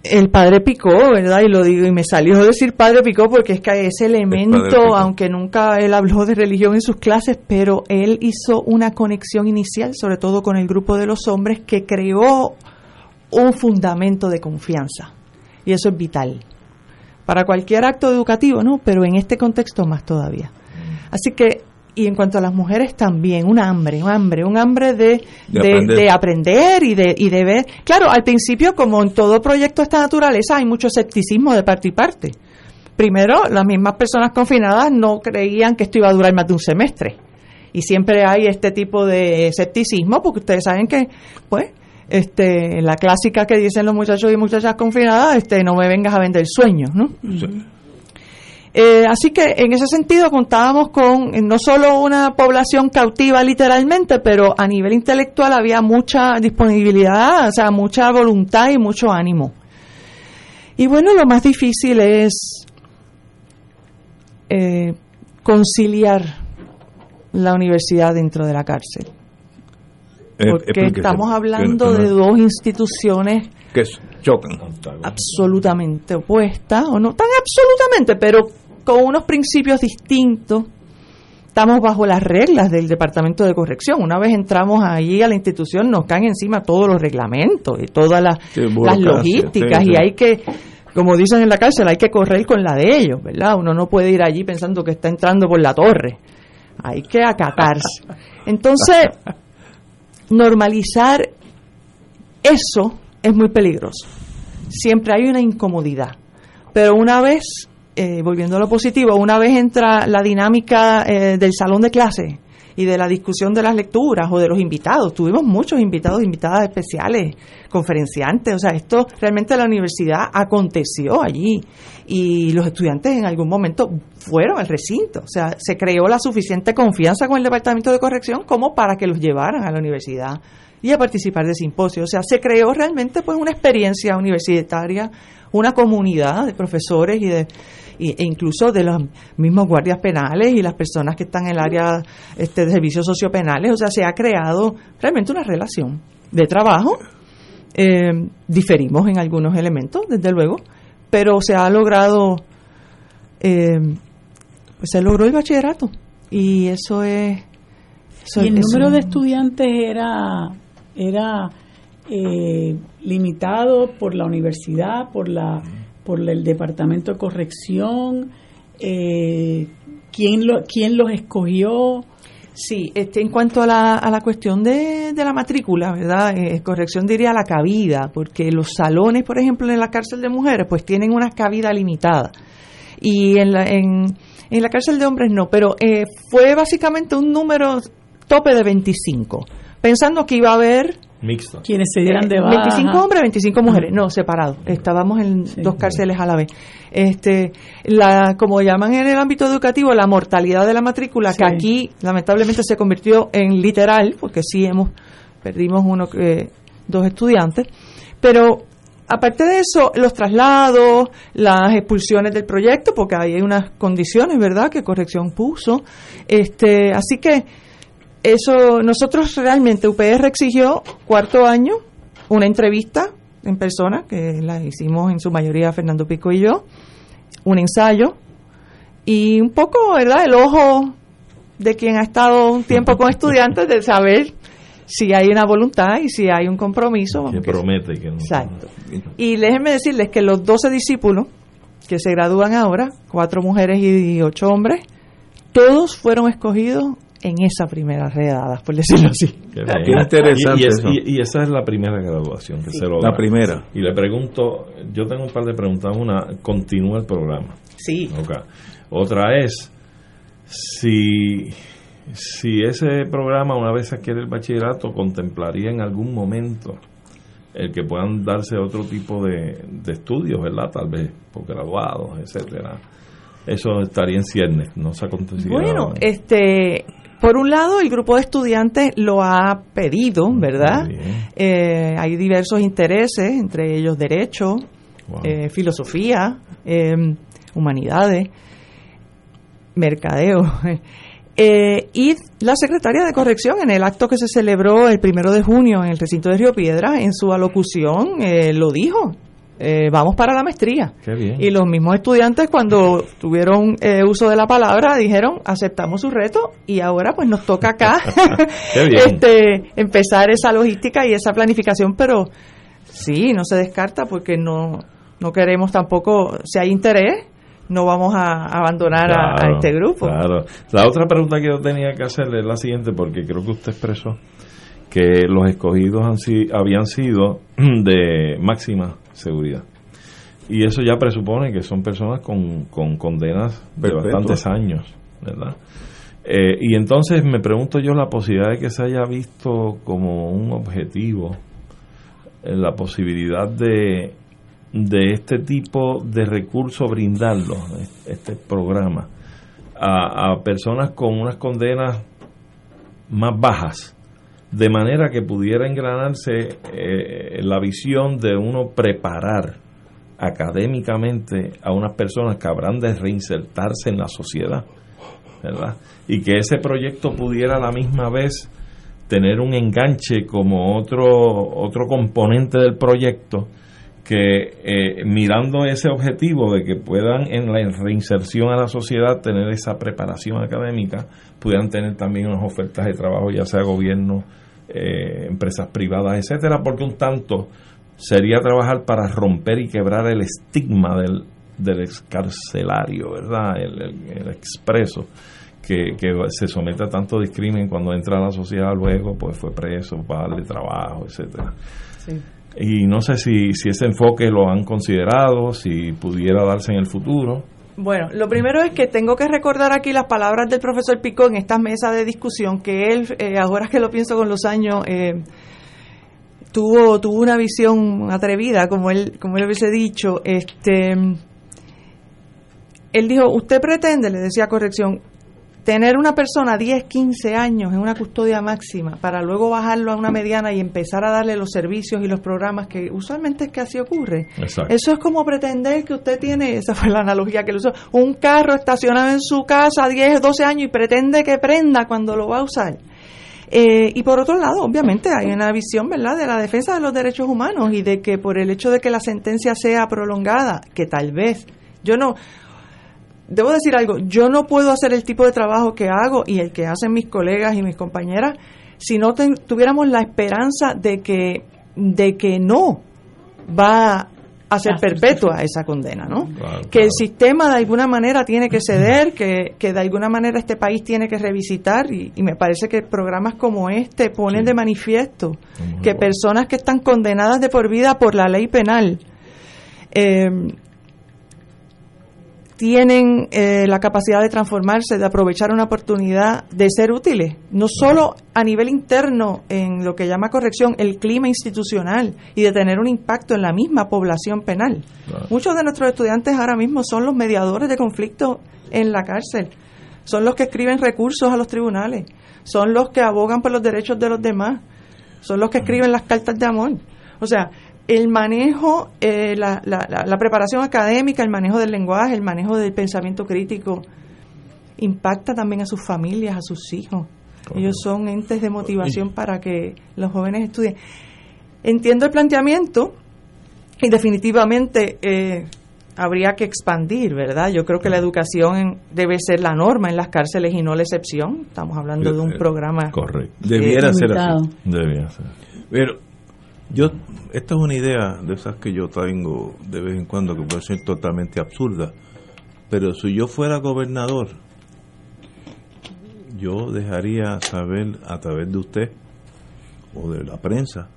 el padre Picó, ¿verdad? Y lo digo, y me salió decir padre Picó porque es que ese elemento, aunque nunca él habló de religión en sus clases, pero él hizo una conexión inicial, sobre todo con el grupo de los hombres, que creó un fundamento de confianza. Y eso es vital para cualquier acto educativo, ¿no? Pero en este contexto más todavía. Así que, y en cuanto a las mujeres también, un hambre de aprender y de ver. Claro, al principio, como en todo proyecto de esta naturaleza, hay mucho escepticismo de parte y parte. Primero, las mismas personas confinadas no creían que esto iba a durar más de un semestre. Y siempre hay este tipo de escepticismo, porque ustedes saben que, pues, la clásica que dicen los muchachos y muchachas confinadas, no me vengas a vender sueños, ¿no? Sí. Así que en ese sentido contábamos con no solo una población cautiva literalmente, pero a nivel intelectual había mucha disponibilidad, o sea, mucha voluntad y mucho ánimo. Y bueno, lo más difícil es conciliar la universidad dentro de la cárcel. Porque estamos hablando de dos instituciones que chocan, absolutamente opuestas, o no tan absolutamente, pero con unos principios distintos. Estamos bajo las reglas del Departamento de Corrección. Una vez entramos allí a la institución, nos caen encima todos los reglamentos y todas las logísticas, sí. Y hay que, como dicen en la cárcel, hay que correr con la de ellos, ¿verdad? Uno no puede ir allí pensando que está entrando por la torre. Hay que acatarse. Entonces... normalizar eso es muy peligroso. Siempre hay una incomodidad. Pero una vez, volviendo a lo positivo, una vez entra la dinámica del salón de clase y de la discusión de las lecturas o de los invitados. Tuvimos muchos invitados, invitadas especiales, conferenciantes. O sea, esto realmente la universidad aconteció allí. Y los estudiantes en algún momento fueron al recinto. O sea, se creó la suficiente confianza con el Departamento de Corrección como para que los llevaran a la universidad y a participar de simposios. O sea, se creó realmente pues una experiencia universitaria, una comunidad de profesores e incluso de los mismos guardias penales y las personas que están en el área de servicios sociopenales. O sea, se ha creado realmente una relación de trabajo. Diferimos en algunos elementos, desde luego, pero se ha logrado, pues se logró el bachillerato, y eso es... Eso, y el número de estudiantes era limitado por la universidad, por el Departamento de Corrección, quién los escogió. Sí, en cuanto a la cuestión de la matrícula, ¿verdad? Corrección diría la cabida, porque los salones, por ejemplo, en la cárcel de mujeres, pues tienen una cabida limitada. Y en la cárcel de hombres no, pero fue básicamente un número tope de 25, pensando que iba a haber... Mixto. Quienes se dieran de baja. 25 hombres, 25 mujeres. No, separados. Estábamos en dos cárceles a la vez. Como llaman en el ámbito educativo, la mortalidad de la matrícula, que aquí lamentablemente se convirtió en literal, porque sí perdimos dos estudiantes, pero aparte de eso, los traslados, las expulsiones del proyecto, porque ahí hay unas condiciones, ¿verdad?, que Corrección puso. Así que eso, nosotros realmente, UPR exigió cuarto año una entrevista en persona, que la hicimos en su mayoría Fernando Picó y yo, un ensayo y un poco, ¿verdad?, el ojo de quien ha estado un tiempo con estudiantes de saber si hay una voluntad y si hay un compromiso. Que promete que no. Exacto. Y déjenme decirles que los 12 discípulos que se gradúan ahora, 4 mujeres y 8 hombres, todos fueron escogidos en esa primera redada, por decirlo así. Qué interesante. Y esa es la primera graduación que se logra. La primera. Y le pregunto, yo tengo un par de preguntas. Una, ¿continúa el programa? Sí. Okay. Otra es, si ese programa, una vez adquiere el bachillerato, contemplaría en algún momento el que puedan darse otro tipo de estudios, ¿verdad? Tal vez por graduados, etcétera. Eso estaría en ciernes, no se ha acontecido. Bueno, por un lado, el grupo de estudiantes lo ha pedido, ¿verdad? Hay diversos intereses, entre ellos derecho, filosofía, humanidades, mercadeo. Y la secretaria de Corrección, en el acto que se celebró el 1 de junio en el Recinto de Río Piedras, en su alocución lo dijo. Vamos para la maestría. Qué bien. Y los mismos estudiantes, cuando tuvieron uso de la palabra, dijeron, aceptamos su reto y ahora pues nos toca acá Qué bien. empezar esa logística y esa planificación, pero sí, no se descarta porque no queremos tampoco, si hay interés, no vamos a abandonar a este grupo. Claro. La otra pregunta que yo tenía que hacerle es la siguiente, porque creo que usted expresó que los escogidos habían sido de máxima seguridad. Y eso ya presupone que son personas con condenas perpetua de bastantes años, ¿verdad? Y entonces me pregunto yo la posibilidad de que se haya visto como un objetivo la posibilidad de este tipo de recurso brindarlo, este programa, a personas con unas condenas más bajas, de manera que pudiera engranarse la visión de uno preparar académicamente a unas personas que habrán de reinsertarse en la sociedad, ¿verdad? Y que ese proyecto pudiera a la misma vez tener un enganche como otro componente del proyecto que mirando ese objetivo de que puedan en la reinserción a la sociedad tener esa preparación académica, pudieran tener también unas ofertas de trabajo, ya sea gobierno, empresas privadas, etcétera, porque un tanto sería trabajar para romper y quebrar el estigma del excarcelario, ¿verdad? El expreso que se somete a tanto discrimen cuando entra a la sociedad, luego pues fue preso para darle trabajo, etcétera. Sí. Y no sé si ese enfoque lo han considerado, si pudiera darse en el futuro. Bueno, lo primero es que tengo que recordar aquí las palabras del profesor Picó en estas mesas de discusión, que él, ahora que lo pienso con los años, tuvo una visión atrevida, como él hubiese dicho. Él dijo, usted pretende, le decía Corrección, tener una persona 10, 15 años en una custodia máxima para luego bajarlo a una mediana y empezar a darle los servicios y los programas que usualmente es que así ocurre. Exacto. Eso es como pretender que usted tiene, esa fue la analogía que le usó, un carro estacionado en su casa 10, 12 años y pretende que prenda cuando lo va a usar. Y por otro lado, obviamente hay una visión, ¿verdad?, de la defensa de los derechos humanos y de que por el hecho de que la sentencia sea prolongada, que tal vez, debo decir algo, yo no puedo hacer el tipo de trabajo que hago y el que hacen mis colegas y mis compañeras si no tuviéramos la esperanza de que no va a ser perpetua esa condena, ¿no? Claro, que el sistema de alguna manera tiene que ceder, que de alguna manera este país tiene que revisitar, y me parece que programas como este ponen de manifiesto que personas que están condenadas de por vida por la ley penal tienen la capacidad de transformarse, de aprovechar una oportunidad, de ser útiles, no solo a nivel interno en lo que llama corrección, el clima institucional y de tener un impacto en la misma población penal. Claro. Muchos de nuestros estudiantes ahora mismo son los mediadores de conflictos en la cárcel, son los que escriben recursos a los tribunales, son los que abogan por los derechos de los demás, son los que escriben las cartas de amor. O sea, el manejo, la preparación académica, el manejo del lenguaje, el manejo del pensamiento crítico, impacta también a sus familias, a sus hijos. Ellos son entes de motivación para que los jóvenes estudien. Entiendo el planteamiento y definitivamente habría que expandir, ¿verdad? Yo creo que la educación debe ser la norma en las cárceles y no la excepción. Estamos hablando de un programa. Correcto. Debiera ser así. Debiera ser. Pero esta es una idea de esas que yo tengo de vez en cuando, que puede ser totalmente absurda, pero si yo fuera gobernador, yo dejaría saber a través de usted o de la prensa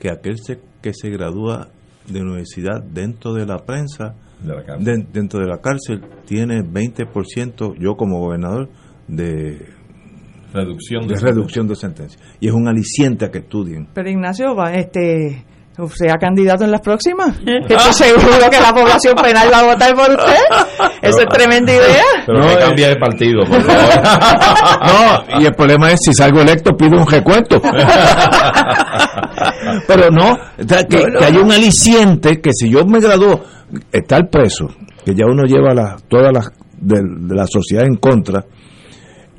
que aquel que se gradúa de universidad dentro de la prensa, dentro de la cárcel, tiene 20%, yo como gobernador, de reducción de sentencia, y es un aliciente a que estudien. Pero Ignacio va sea candidato en las próximas, que estoy seguro que la población penal va a votar por usted. Esa es tremenda idea. Pero no cambia de partido, por favor. No, y el problema es, si salgo electo pido un recuento. Pero no, que hay un aliciente, que si yo me gradúo, está el preso, que ya uno lleva todas las de la sociedad en contra.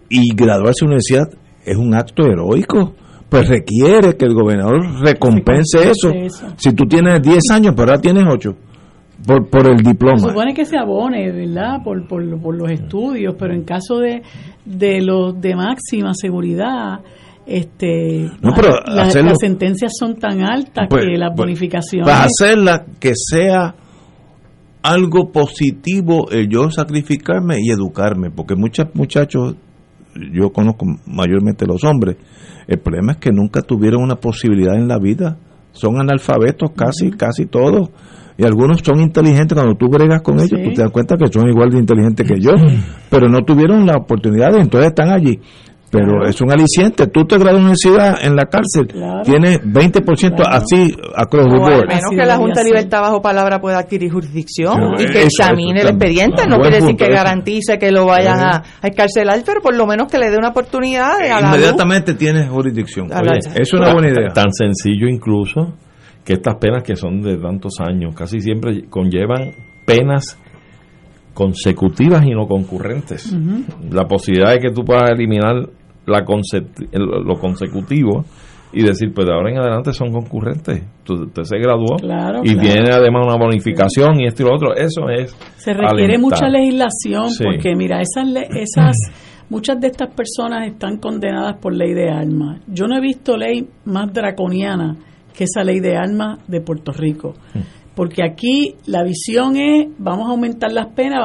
Y graduarse en universidad es un acto heroico, pues requiere que el gobernador recompense eso. Si tú tienes 10 años, pero ahora tienes 8 por el diploma. Se supone que se abone, ¿verdad? Por los estudios, pero en caso de los de máxima seguridad, las sentencias son tan altas que las bonificaciones. Para hacerla que sea algo positivo el yo sacrificarme y educarme, porque muchos muchachos, yo conozco mayormente los hombres, el problema es que nunca tuvieron una posibilidad en la vida, son analfabetos casi todos, y algunos son inteligentes, cuando tú bregas con ellos, tú te das cuenta que son igual de inteligentes que yo, pero no tuvieron la oportunidad, entonces están allí, pero es un aliciente. Tú te gradúas en universidad, en la cárcel tienes 20% así across the board. Al menos que la Junta de Libertad bajo palabra pueda adquirir jurisdicción y que examine el expediente, no quiere decir que garantice que lo vayan a encarcelar, pero por lo menos que le dé una oportunidad de inmediatamente tienes jurisdicción. Oye, es una buena idea. Tan sencillo incluso que estas penas que son de tantos años casi siempre conllevan penas consecutivas y no concurrentes. La posibilidad de que tú puedas eliminar lo consecutivo y decir, pues de ahora en adelante son concurrentes. Usted se graduó tiene además una bonificación y esto y lo otro. Eso es. Se requiere mucha legislación porque, mira, muchas de estas personas están condenadas por ley de armas. Yo no he visto ley más draconiana que esa ley de armas de Puerto Rico. Porque aquí la visión es, vamos a aumentar las penas,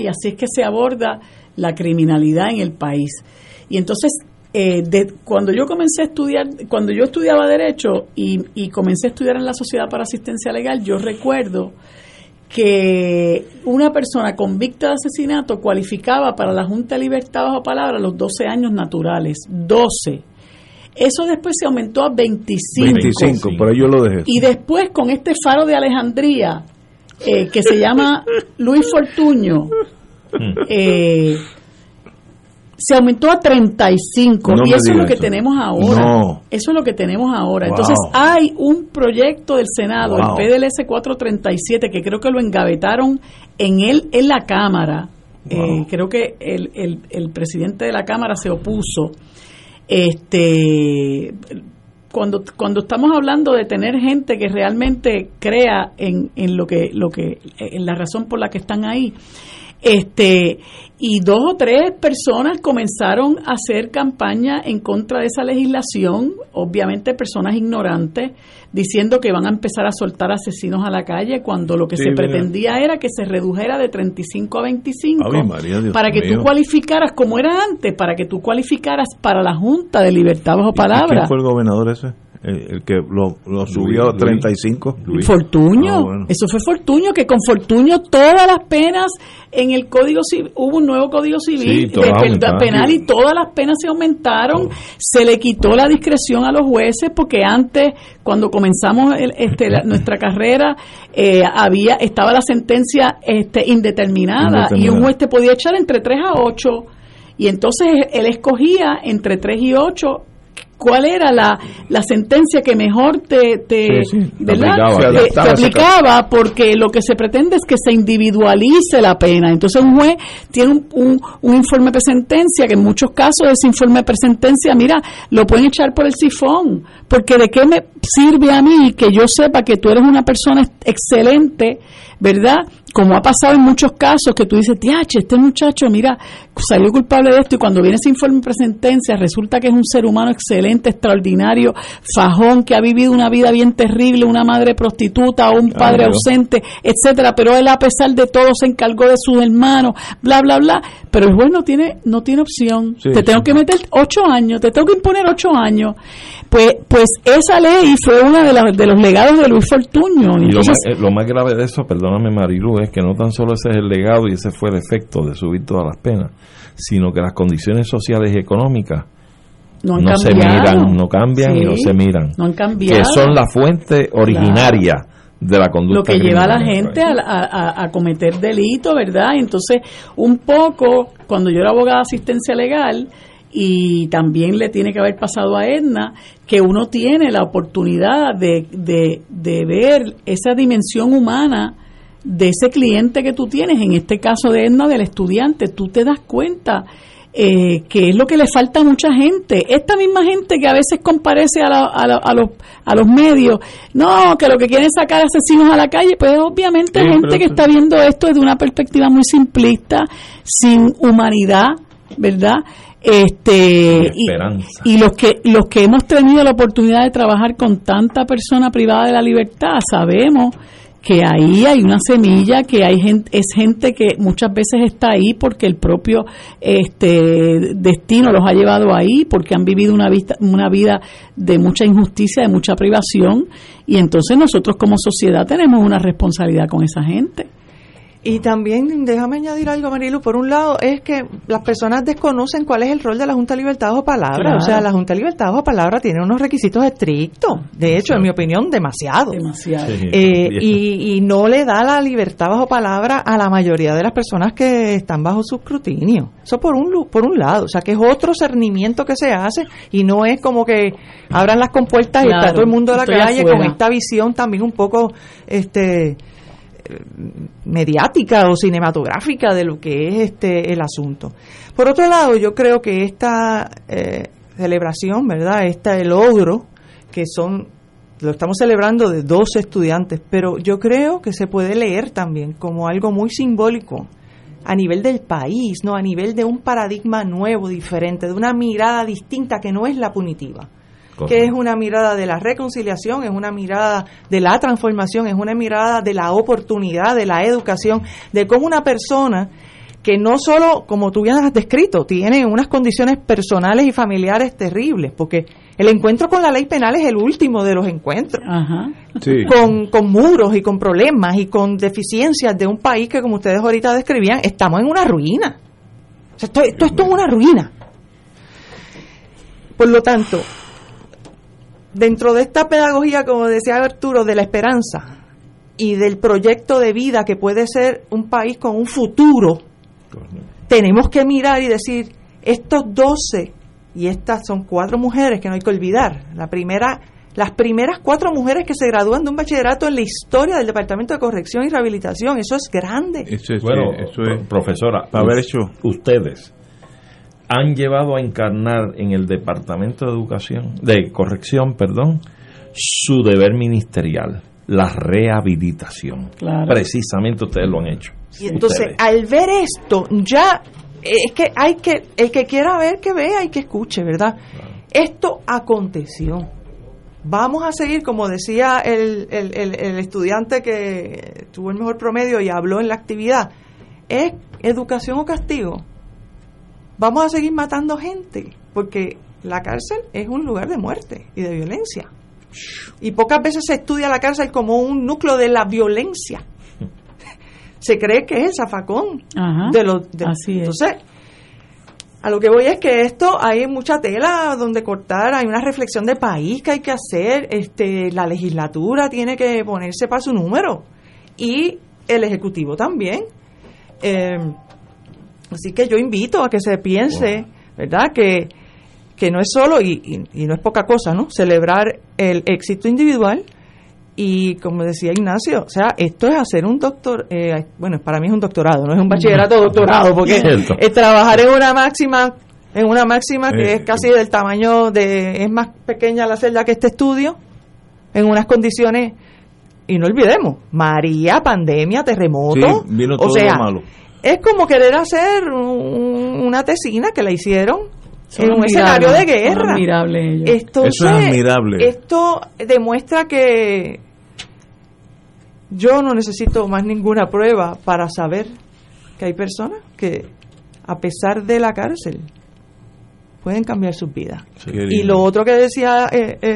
y así es que se aborda la criminalidad en el país. Y entonces, cuando yo comencé a estudiar, cuando yo estudiaba Derecho y comencé a estudiar en la Sociedad para Asistencia Legal, yo recuerdo que una persona convicta de asesinato cualificaba para la Junta de Libertad bajo palabra los 12 años naturales, 12. Eso después se aumentó a 25. 25, por ahí yo lo dejé. Y después, con este faro de Alejandría, que se llama Luis Fortuño, se aumentó a 35. No, y eso es lo que tenemos ahora. No. Eso es lo que tenemos ahora. Wow. Entonces, hay un proyecto del Senado, el PDLS 437, que creo que lo engavetaron en la Cámara. Wow. Creo que el presidente de la Cámara se opuso. Cuando estamos hablando de tener gente que realmente crea en la razón por la que están ahí, y dos o tres personas comenzaron a hacer campaña en contra de esa legislación, obviamente personas ignorantes, diciendo que van a empezar a soltar asesinos a la calle, cuando lo que se pretendía era que se redujera de 35 a 25 para que tú cualificaras como era antes, para que tú cualificaras para la Junta de Libertad Bajo Palabra. ¿Quién fue el gobernador ese? El que lo subió a 35. Luis. Fortuño, eso fue Fortuño, que con Fortuño todas las penas en el Código Civil, hubo un nuevo Código Civil penal y todas las penas se aumentaron, se le quitó la discreción a los jueces, porque antes, cuando comenzamos nuestra carrera, estaba la sentencia indeterminada, y un juez te podía echar entre 3 a 8, y entonces él escogía entre 3 y 8 cuál era la sentencia que mejor te aplicaba, porque lo que se pretende es que se individualice la pena. Entonces un juez tiene un informe de sentencia, que en muchos casos ese informe de sentencia, mira, lo pueden echar por el sifón, porque de qué me sirve a mí que yo sepa que tú eres una persona excelente, ¿verdad?, como ha pasado en muchos casos, que tú dices, tiache, este muchacho, mira, salió culpable de esto, y cuando viene ese informe de sentencia resulta que es un ser humano excelente, extraordinario, fajón, que ha vivido una vida bien terrible, una madre prostituta o un padre ausente, etcétera, pero él a pesar de todo se encargó de sus hermanos, bla, bla, bla, pero el juez no tiene opción, tengo que meter 8 años, te tengo que imponer 8 años, pues esa ley fue uno de los legados de Luis Fortuño. Entonces, lo más grave de eso, perdóname Marilu, es que no tan solo ese es el legado y ese fue el efecto de subir todas las penas, sino que las condiciones sociales y económicas no cambian, que son la fuente originaria de la conducta, lo que lleva a la gente a cometer delito, ¿verdad? Entonces, un poco, cuando yo era abogada de asistencia legal, y también le tiene que haber pasado a Edna, que uno tiene la oportunidad de ver esa dimensión humana de ese cliente que tú tienes, en este caso de Edna, del estudiante. Tú te das cuenta que es lo que le falta a mucha gente, esta misma gente que a veces comparece a los medios, no, que lo que quieren es sacar asesinos a la calle, pues obviamente gente que está viendo esto desde una perspectiva muy simplista, sin humanidad, ¿verdad? Y los que hemos tenido la oportunidad de trabajar con tanta persona privada de la libertad, sabemos que ahí hay una semilla, que hay gente que muchas veces está ahí porque el propio destino los ha llevado ahí, porque han vivido una vida de mucha injusticia, de mucha privación, y entonces nosotros como sociedad tenemos una responsabilidad con esa gente. Y también, déjame añadir algo, Marilu, por un lado es que las personas desconocen cuál es el rol de la Junta de Libertad Bajo Palabra. Claro. O sea, la Junta de Libertad Bajo Palabra tiene unos requisitos estrictos, de hecho, en mi opinión, demasiado. Sí. Y no le da la libertad bajo palabra a la mayoría de las personas que están bajo su escrutinio. Eso por un lado, o sea, que es otro cernimiento que se hace, y no es como que abran las compuertas y está todo el mundo en la calle afuera, con esta visión también un poco mediática o cinematográfica de lo que es el asunto. Por otro lado, yo creo que esta celebración, ¿verdad?, este logro, que lo estamos celebrando de 12 estudiantes, pero yo creo que se puede leer también como algo muy simbólico a nivel del país, ¿no?, a nivel de un paradigma nuevo, diferente, de una mirada distinta que no es la punitiva, que es una mirada de la reconciliación, es una mirada de la transformación, es una mirada de la oportunidad, de la educación, de cómo una persona que no solo, como tú ya has descrito, tiene unas condiciones personales y familiares terribles, porque el encuentro con la ley penal es el último de los encuentros. Ajá. Sí. Con muros y con problemas y con deficiencias de un país que, como ustedes ahorita describían, estamos en una ruina. O sea, esto es una ruina. Por lo tanto, dentro de esta pedagogía, como decía Arturo, de la esperanza y del proyecto de vida que puede ser un país con un futuro, tenemos que mirar y decir, estos 12, y estas son 4 mujeres que no hay que olvidar, las primeras 4 mujeres que se gradúan de un bachillerato en la historia del Departamento de Corrección y Rehabilitación, eso es grande. Eso es, profesora, haber hecho ustedes han llevado a encarnar en el Departamento de Educación, de Corrección, su deber ministerial, la rehabilitación. Claro. Precisamente ustedes lo han hecho. Y entonces, al ver esto, ya es que hay que, el que quiera ver, que vea y que escuche, ¿verdad? Claro. Esto aconteció. Vamos a seguir, como decía el estudiante que tuvo el mejor promedio y habló en la actividad, es educación o castigo. Vamos a seguir matando gente, porque la cárcel es un lugar de muerte y de violencia. Y pocas veces se estudia la cárcel como un núcleo de la violencia. Se cree que es el zafacón. Ajá, de los de, así entonces es. A lo que voy es que esto, hay mucha tela donde cortar, hay una reflexión de país que hay que hacer, la legislatura tiene que ponerse para su número y el ejecutivo también, así que yo invito a que se piense, wow, ¿verdad? Que no es solo y no es poca cosa, ¿no? Celebrar el éxito individual. Y como decía Ignacio, o sea, esto es hacer un doctor, bueno, para mí es un doctorado, no es un bachillerato doctorado, porque es trabajar en una máxima, que es casi del tamaño de, es más pequeña la celda que este estudio, en unas condiciones, y no olvidemos, María, pandemia, terremoto, sí, vino todo, o sea, lo malo. Es como querer hacer una tesina que la hicieron. Son en un escenario de guerra. Entonces, eso es admirable. Esto demuestra que yo no necesito más ninguna prueba para saber que hay personas que, a pesar de la cárcel, pueden cambiar sus vidas. Sí, y lo otro que decía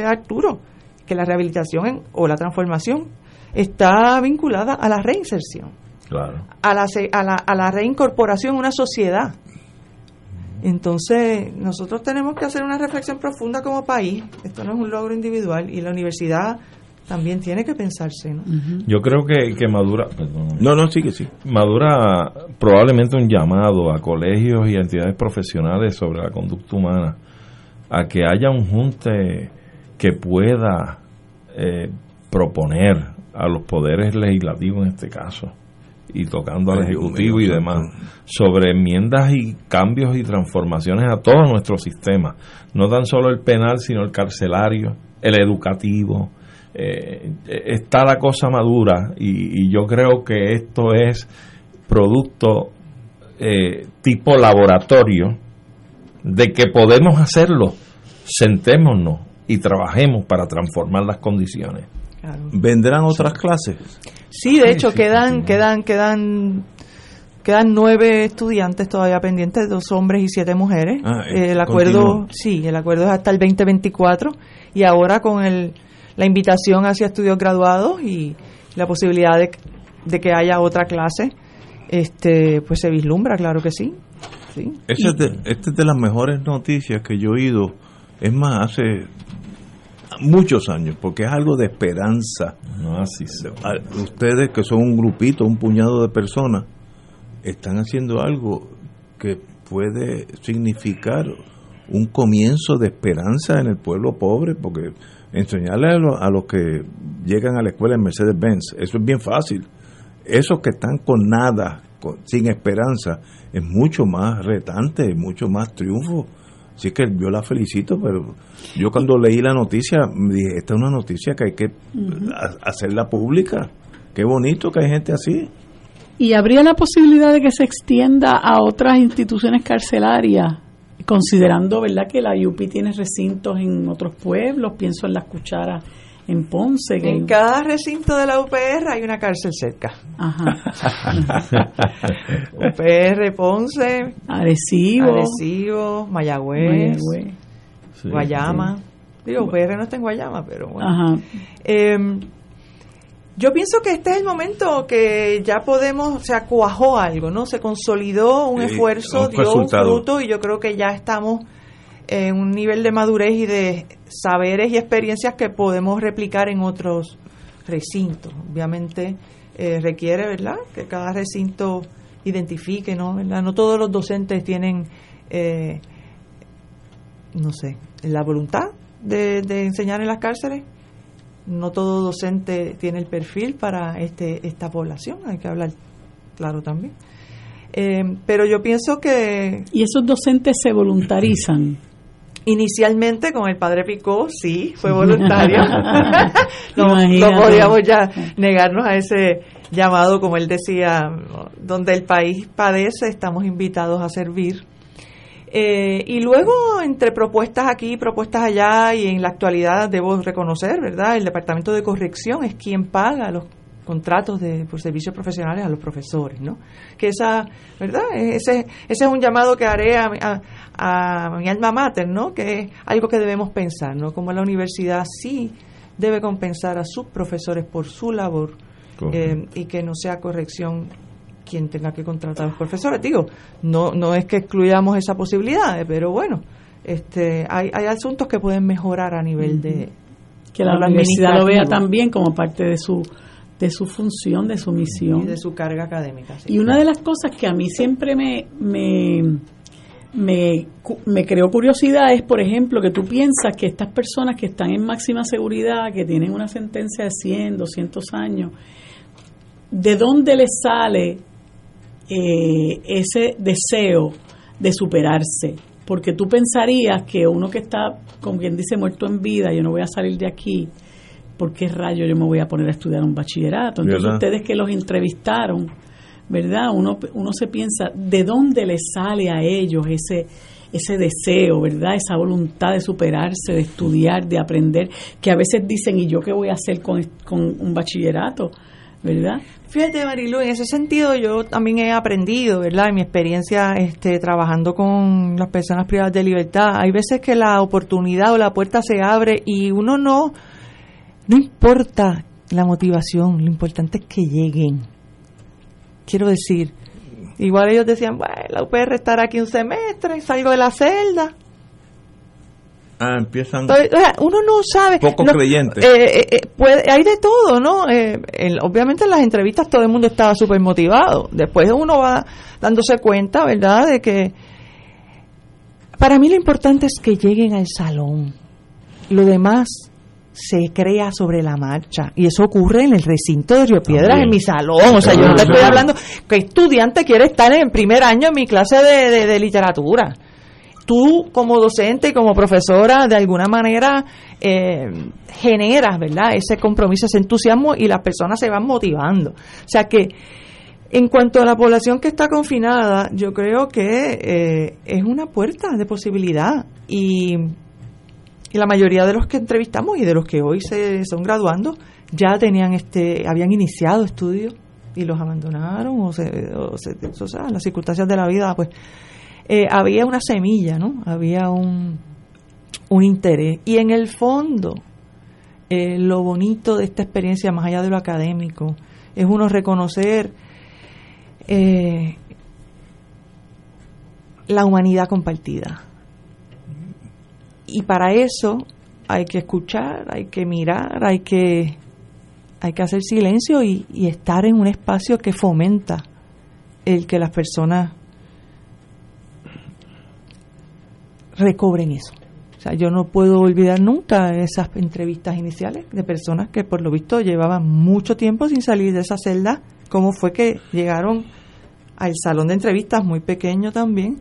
Arturo, que la rehabilitación o la transformación está vinculada a la reinserción, claro, a la reincorporación a una sociedad. Entonces, nosotros tenemos que hacer una reflexión profunda como país. Esto no es un logro individual y la universidad también tiene que pensarse, ¿no? Uh-huh. Yo creo que Madura, perdón, sí. Madura probablemente un llamado a colegios y a entidades profesionales sobre la conducta humana, a que haya un junte que pueda proponer a los poderes legislativos, en este caso, y tocando al Ejecutivo y demás, sobre enmiendas y cambios y transformaciones a todo nuestro sistema, no tan solo el penal, sino el carcelario, el educativo. Está la cosa madura y yo creo que esto es producto tipo laboratorio de que podemos hacerlo. Sentémonos y trabajemos para transformar las condiciones. Claro. ¿Vendrán otras clases? Sí, de hecho, quedan 9 estudiantes todavía pendientes, 2 hombres y 7 mujeres. El acuerdo, continuo. Sí, el acuerdo es hasta el 2024, y ahora con la invitación hacia estudios graduados y la posibilidad de que haya otra clase, pues se vislumbra, claro que sí. Sí. Esta es de las mejores noticias que yo he oído, es más, hace muchos años, porque es algo de esperanza. No, así ustedes, que son un grupito, un puñado de personas, están haciendo algo que puede significar un comienzo de esperanza en el pueblo pobre, porque enseñarle a los que llegan a la escuela en Mercedes-Benz, eso es bien fácil. Esos que están con nada, sin esperanza, es mucho más retante, mucho más triunfo. Así que yo la felicito, pero yo cuando leí la noticia me dije, esta es una noticia que hay que hacerla pública. Qué bonito que hay gente así. ¿Y habría la posibilidad de que se extienda a otras instituciones carcelarias, considerando, verdad, que la IUP tiene recintos en otros pueblos? Pienso en Las Cucharas, en Ponce. En cada recinto de la UPR hay una cárcel cerca. Ajá. UPR, Ponce, Arecibo, Mayagüez. Sí, Guayama. Sí. Digo, UPR no está en Guayama, pero bueno. Ajá. Yo pienso que este es el momento que ya podemos, o sea, cuajó algo, ¿no? Se consolidó un esfuerzo, dio resultado, un fruto, y yo creo que ya estamos en un nivel de madurez y de saberes y experiencias que podemos replicar en otros recintos. Obviamente requiere, ¿verdad?, que cada recinto identifique, ¿no? ¿Verdad? No todos los docentes tienen, la voluntad de enseñar en las cárceles. No todo docente tiene el perfil para esta población, hay que hablar claro también. Pero yo pienso que... ¿Y esos docentes se voluntarizan? Inicialmente con el padre Picó, sí, fue voluntario. No podíamos ya negarnos a ese llamado, como él decía, donde el país padece, estamos invitados a servir. Y luego, entre propuestas aquí, propuestas allá, y en la actualidad debo reconocer, ¿verdad?, el Departamento de Corrección es quien paga los contratos de por servicios profesionales a los profesores, ¿no? Que esa, ¿verdad?, ese es un llamado que haré a mi alma mater, ¿no?, que es algo que debemos pensar, ¿no?, como la universidad sí debe compensar a sus profesores por su labor, y que no sea corrección quien tenga que contratar a los profesores. Digo, no es que excluyamos esa posibilidad, pero bueno, hay asuntos que pueden mejorar a nivel de que la universidad lo vea también como parte de su función, de su misión y de su carga académica. Sí, y claro. Una de las cosas que a mí siempre me creó curiosidad es, por ejemplo, que tú piensas que estas personas que están en máxima seguridad, que tienen una sentencia de 100, 200 años, ¿de dónde les sale ese deseo de superarse? Porque tú pensarías que uno que está, como quien dice, muerto en vida, yo no voy a salir de aquí, ¿por qué rayo yo me voy a poner a estudiar un bachillerato? Entonces, ¿verdad?, ustedes que los entrevistaron, ¿verdad?, uno se piensa, ¿de dónde les sale a ellos ese deseo, ¿verdad?, esa voluntad de superarse, de estudiar, de aprender, que a veces dicen, ¿y yo qué voy a hacer con un bachillerato?, ¿verdad? Fíjate, Marilu, en ese sentido yo también he aprendido, ¿verdad?, en mi experiencia trabajando con las personas privadas de libertad. Hay veces que la oportunidad o la puerta se abre y uno no importa la motivación, lo importante es que lleguen. Quiero decir, igual ellos decían, bueno, la UPR estará aquí un semestre, salgo de la celda. Empiezan. Uno no sabe. Poco creyente. Hay de todo, ¿no? Obviamente en las entrevistas todo el mundo estaba súper motivado. Después uno va dándose cuenta, ¿verdad?, de que para mí lo importante es que lleguen al salón. Lo demás se crea sobre la marcha, y eso ocurre en el recinto de Río Piedras, en mi salón. O sea, yo no te estoy hablando que estudiante quiere estar en primer año en mi clase de literatura. Tú, como docente y como profesora, de alguna manera generas, ¿verdad?, ese compromiso, ese entusiasmo, y las personas se van motivando. O sea que, en cuanto a la población que está confinada, yo creo que es una puerta de posibilidad. Y la mayoría de los que entrevistamos y de los que hoy se son graduando ya tenían habían iniciado estudios y los abandonaron, o sea, las circunstancias de la vida, pues. Había una semilla, ¿no? Había un interés. Y en el fondo, lo bonito de esta experiencia, más allá de lo académico, es uno reconocer la humanidad compartida. Y para eso hay que escuchar, hay que mirar, hay que hacer silencio y estar en un espacio que fomenta el que las personas recobren eso. O sea, yo no puedo olvidar nunca esas entrevistas iniciales de personas que por lo visto llevaban mucho tiempo sin salir de esa celda. Cómo fue que llegaron al salón de entrevistas, muy pequeño también,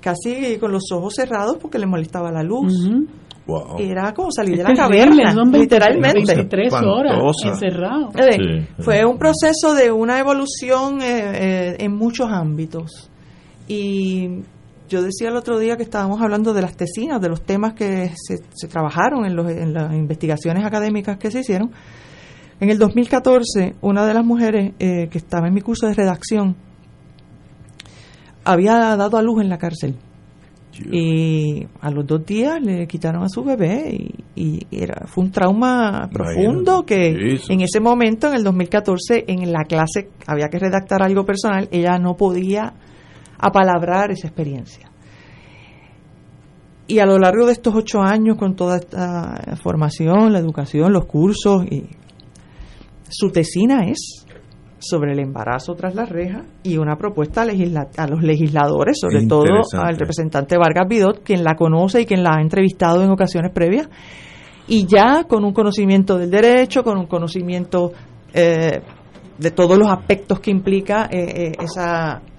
casi con los ojos cerrados porque les molestaba la luz. Uh-huh. Wow. Era como salir de la caverna, literalmente. 23 horas encerrado. Sí. Fue un proceso de una evolución en muchos ámbitos. Y yo decía el otro día que estábamos hablando de las tesinas, de los temas que se trabajaron en las investigaciones académicas que se hicieron. En el 2014, una de las mujeres que estaba en mi curso de redacción había dado a luz en la cárcel. Y a los 2 días le quitaron a su bebé y fue un trauma profundo que en ese momento, en el 2014, en la clase había que redactar algo personal. Ella no podía apalabrar esa experiencia. Y a lo largo de estos 8 años, con toda esta formación, la educación, los cursos, y su tesina es sobre el embarazo tras las rejas, y una propuesta a los legisladores, sobre todo al representante Vargas Vidot, quien la conoce y quien la ha entrevistado en ocasiones previas, y ya con un conocimiento del derecho, con un conocimiento de todos los aspectos que implica esa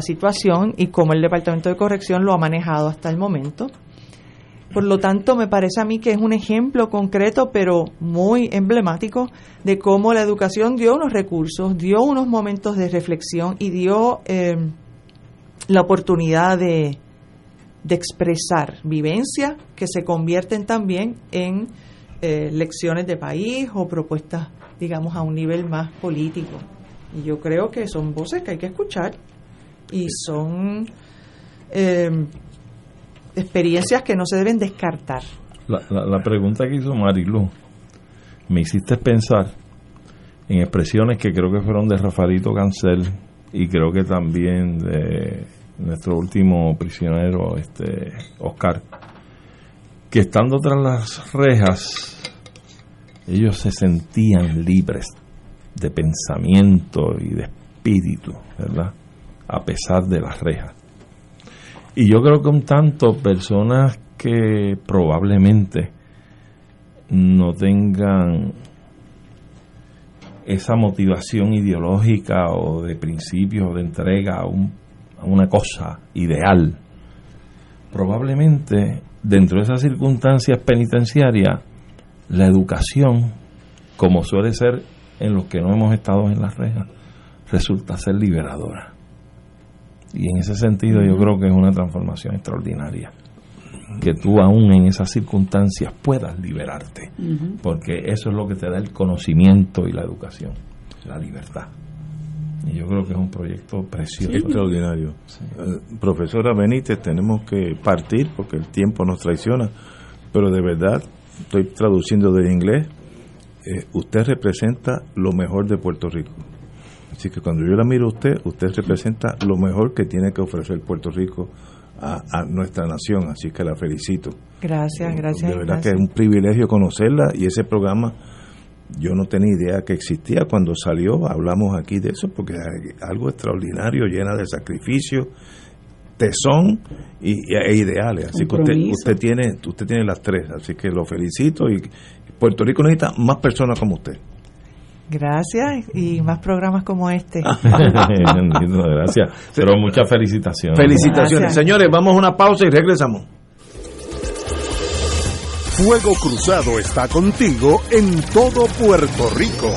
situación, y cómo el Departamento de Corrección lo ha manejado hasta el momento. Por lo tanto, me parece a mí que es un ejemplo concreto, pero muy emblemático, de cómo la educación dio unos recursos, dio unos momentos de reflexión y dio la oportunidad de expresar vivencias que se convierten también en lecciones de país o propuestas, digamos, a un nivel más político. Y yo creo que son voces que hay que escuchar y son experiencias que no se deben descartar. La pregunta que hizo Marilu me hiciste pensar en expresiones que creo que fueron de Rafaelito Cancel y creo que también de nuestro último prisionero, Oscar, que estando tras las rejas ellos se sentían libres de pensamiento y de espíritu, ¿verdad?, a pesar de las rejas. Y yo creo que un tanto personas que probablemente no tengan esa motivación ideológica o de principios o de entrega a una cosa ideal, probablemente dentro de esas circunstancias penitenciarias la educación, como suele ser en los que no hemos estado en las rejas, resulta ser liberadora. Y en ese sentido yo creo que es una transformación extraordinaria, que tú aún en esas circunstancias puedas liberarte, porque eso es lo que te da el conocimiento y la educación, la libertad. Y yo creo que es un proyecto precioso. Sí, extraordinario. Sí. Profesora Benítez, tenemos que partir porque el tiempo nos traiciona, pero de verdad, estoy traduciendo del inglés, usted representa lo mejor de Puerto Rico. Así que cuando yo la miro a usted, usted representa lo mejor que tiene que ofrecer Puerto Rico a nuestra nación. Así que la felicito. Gracias, gracias. De verdad gracias. Que es un privilegio conocerla y ese programa yo no tenía idea que existía. Cuando salió hablamos aquí de eso porque es algo extraordinario, llena de sacrificio, tesón e ideales. Así compromiso. Que usted tiene las tres. Así que lo felicito y Puerto Rico necesita más personas como usted. Gracias, y más programas como este. Gracias, pero muchas felicitaciones. Felicitaciones. Gracias. Señores, vamos a una pausa y regresamos. Fuego Cruzado está contigo en todo Puerto Rico.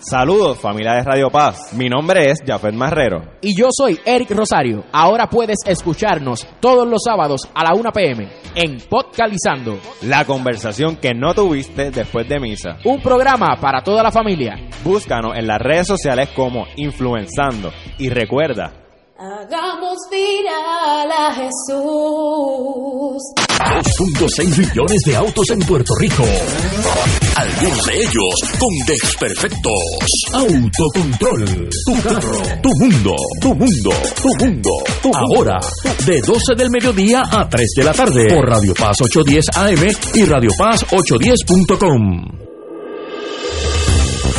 Saludos, familia de Radio Paz. Mi nombre es Jafet Marrero. Y yo soy Eric Rosario. Ahora puedes escucharnos todos los sábados a la 1 p.m. en Podcalizando. La conversación que no tuviste después de misa. Un programa para toda la familia. Búscanos en las redes sociales como Influenzando. Y recuerda... Hagamos viral a Jesús. 2.6 millones de autos en Puerto Rico. Algunos de ellos con desperfectos. Autocontrol. Tu carro. Tu mundo. Tu mundo. Tu mundo. Ahora, de 12 del mediodía a 3 de la tarde. Por Radio Paz 810 AM y Radio Paz 810.com.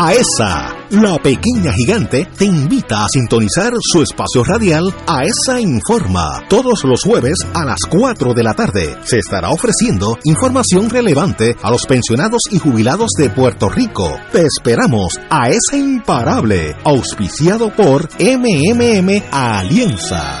AESA, la pequeña gigante, te invita a sintonizar su espacio radial AESA Informa. Todos los jueves a las 4 de la tarde se estará ofreciendo información relevante a los pensionados y jubilados de Puerto Rico. Te esperamos, AESA Imparable, auspiciado por MMM Alianza.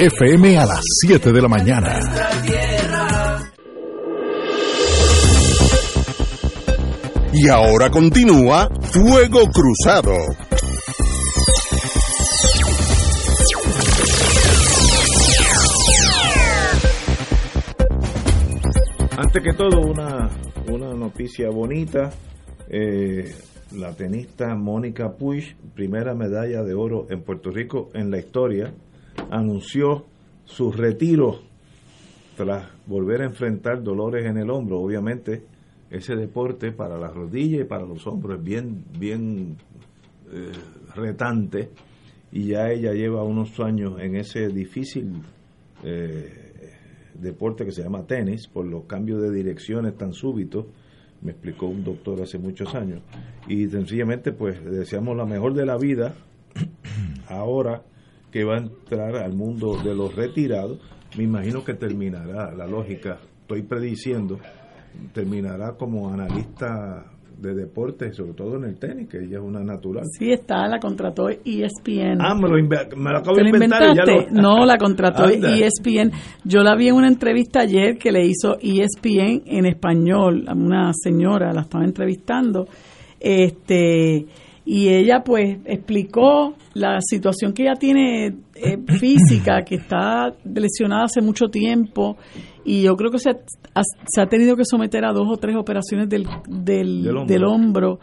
FM a las 7 de la mañana. Y ahora continúa Fuego Cruzado. Antes que todo, una noticia bonita. La tenista Mónica Puig, primera medalla de oro en Puerto Rico en la historia, anunció su retiro tras volver a enfrentar dolores en el hombro. Obviamente, ese deporte para las rodillas y para los hombros es bien retante, y ya ella lleva unos años en ese difícil deporte que se llama tenis, por los cambios de direcciones tan súbitos, me explicó un doctor hace muchos años, y sencillamente pues le deseamos la mejor de la vida ahora que va a entrar al mundo de los retirados. Me imagino que terminará, la lógica, estoy prediciendo, terminará como analista de deportes, sobre todo en el tenis, que ella es una natural. Sí, está, la contrató ESPN. Ah, me lo acabo de inventar. No, la contrató ESPN. Yo la vi en una entrevista ayer que le hizo ESPN en español, a una señora, la estaba entrevistando, y ella pues explicó la situación que ella tiene física, que está lesionada hace mucho tiempo, y yo creo que se ha tenido que someter a 2 o 3 operaciones del hombro.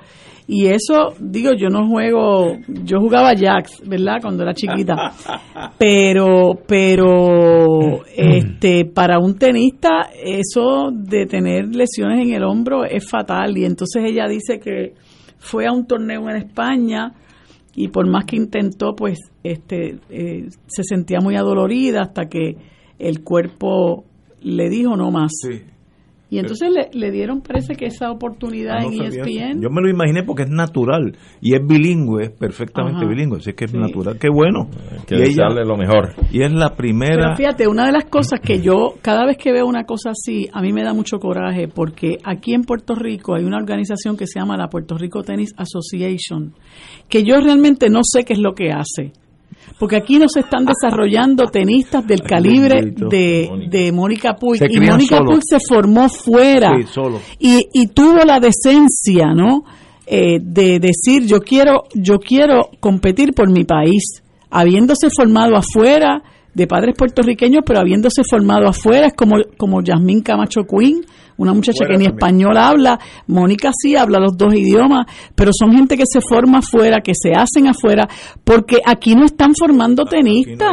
Y eso, digo, yo jugaba jacks, ¿verdad?, cuando era chiquita, pero para un tenista eso de tener lesiones en el hombro es fatal. Y entonces ella dice que fue a un torneo en España y por más que intentó, pues se sentía muy adolorida hasta que el cuerpo le dijo no más. Sí. Y entonces le dieron, parece que esa oportunidad en ESPN. Yo me lo imaginé porque es natural y es bilingüe, es perfectamente bilingüe, así que es natural. Qué bueno. Que y ella sale lo mejor. Y es la primera. Pero fíjate, una de las cosas que yo, cada vez que veo una cosa así, a mí me da mucho coraje, porque aquí en Puerto Rico hay una organización que se llama la Puerto Rico Tennis Association, que yo realmente no sé qué es lo que hace. Porque aquí no se están desarrollando tenistas del calibre de Mónica Puig. Y Mónica Puig se formó fuera. Sí, solo. Y tuvo la decencia, ¿no?, de decir, yo quiero competir por mi país. Habiéndose formado afuera, de padres puertorriqueños, pero habiéndose formado afuera, es como Yasmín Camacho Quinn, una muchacha que ni español habla. Mónica sí habla los 2 idiomas, pero son gente que se forma afuera, que se hacen afuera, porque aquí no están formando tenistas.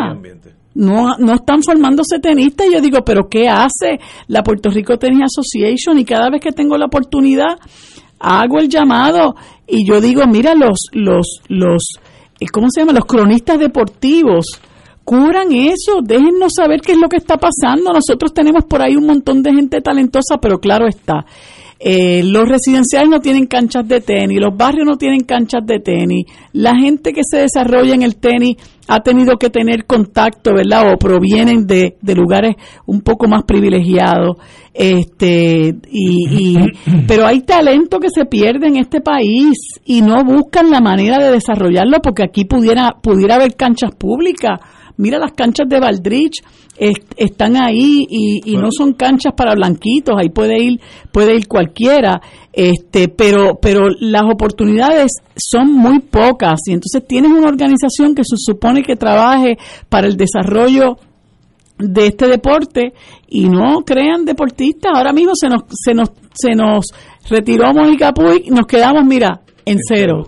No están formándose tenistas. Y yo digo, ¿pero qué hace la Puerto Rico Tennis Association? Y cada vez que tengo la oportunidad, hago el llamado y yo digo, mira, ¿cómo se llama?, los cronistas deportivos, curan eso, déjennos saber qué es lo que está pasando. Nosotros tenemos por ahí un montón de gente talentosa, pero claro está, los residenciales no tienen canchas de tenis, los barrios no tienen canchas de tenis, la gente que se desarrolla en el tenis ha tenido que tener contacto, ¿verdad?, o provienen de lugares un poco más privilegiados, pero hay talento que se pierde en este país y no buscan la manera de desarrollarlo, porque aquí pudiera haber canchas públicas. Mira, las canchas de Valdrich están ahí y no son canchas para blanquitos, ahí puede ir cualquiera, pero las oportunidades son muy pocas. Y entonces tienes una organización que se supone que trabaje para el desarrollo de este deporte y no crean deportistas. Ahora mismo se nos retiró Mónica Puig, nos quedamos, mira, en cero.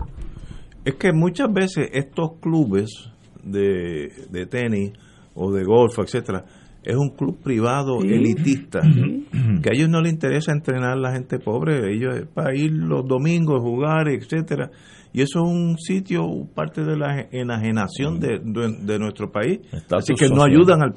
Es que muchas veces estos clubes de tenis o de golf, etcétera, es un club privado, sí, elitista, que a ellos no les interesa entrenar a la gente pobre, ellos es para ir los domingos a jugar, etcétera, y eso es un sitio, parte de la enajenación de nuestro país, estatus, así que no ayudan al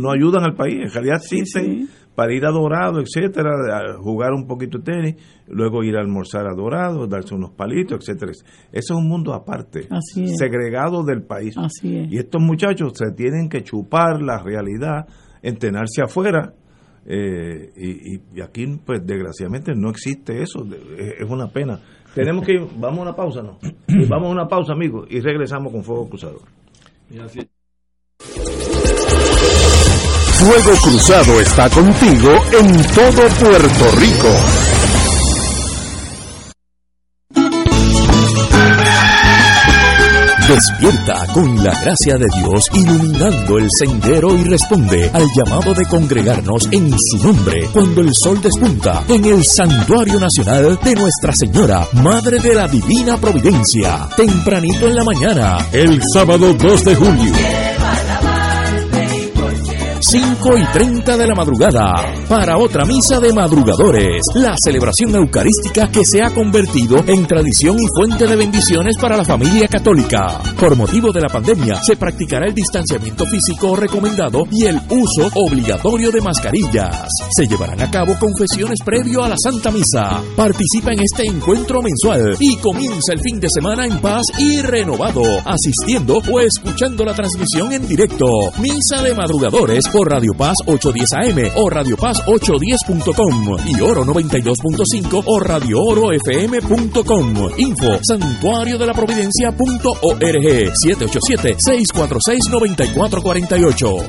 no ayudan al país, en realidad existen para ir a Dorado, etcétera, a jugar un poquito de tenis, luego ir a almorzar a Dorado, darse unos palitos, etcétera. Ese es un mundo aparte, segregado del país. Así es. Y estos muchachos se tienen que chupar la realidad, entrenarse afuera, y aquí, pues, desgraciadamente no existe eso, es una pena. Tenemos que ir, vamos a una pausa, ¿no? Y vamos a una pausa, amigos, y regresamos con Fuego Cruzado. Y así. Fuego Cruzado está contigo en todo Puerto Rico. Despierta con la gracia de Dios iluminando el sendero y responde al llamado de congregarnos en su nombre cuando el sol despunta en el Santuario Nacional de Nuestra Señora Madre de la Divina Providencia. Tempranito en la mañana, el sábado 2 de julio. 5:30 de la madrugada, para otra misa de madrugadores, la celebración eucarística que se ha convertido en tradición y fuente de bendiciones para la familia católica. Por motivo de la pandemia, se practicará el distanciamiento físico recomendado y el uso obligatorio de mascarillas. Se llevarán a cabo confesiones previo a la Santa Misa. Participa en este encuentro mensual y comienza el fin de semana en paz y renovado, asistiendo o escuchando la transmisión en directo. Misa de madrugadores por Radio Paz 810 AM o Radio Paz 810.com y Oro 92.5 o Radio Oro FM.com. Info santuario de la providencia.org 787-646-9448.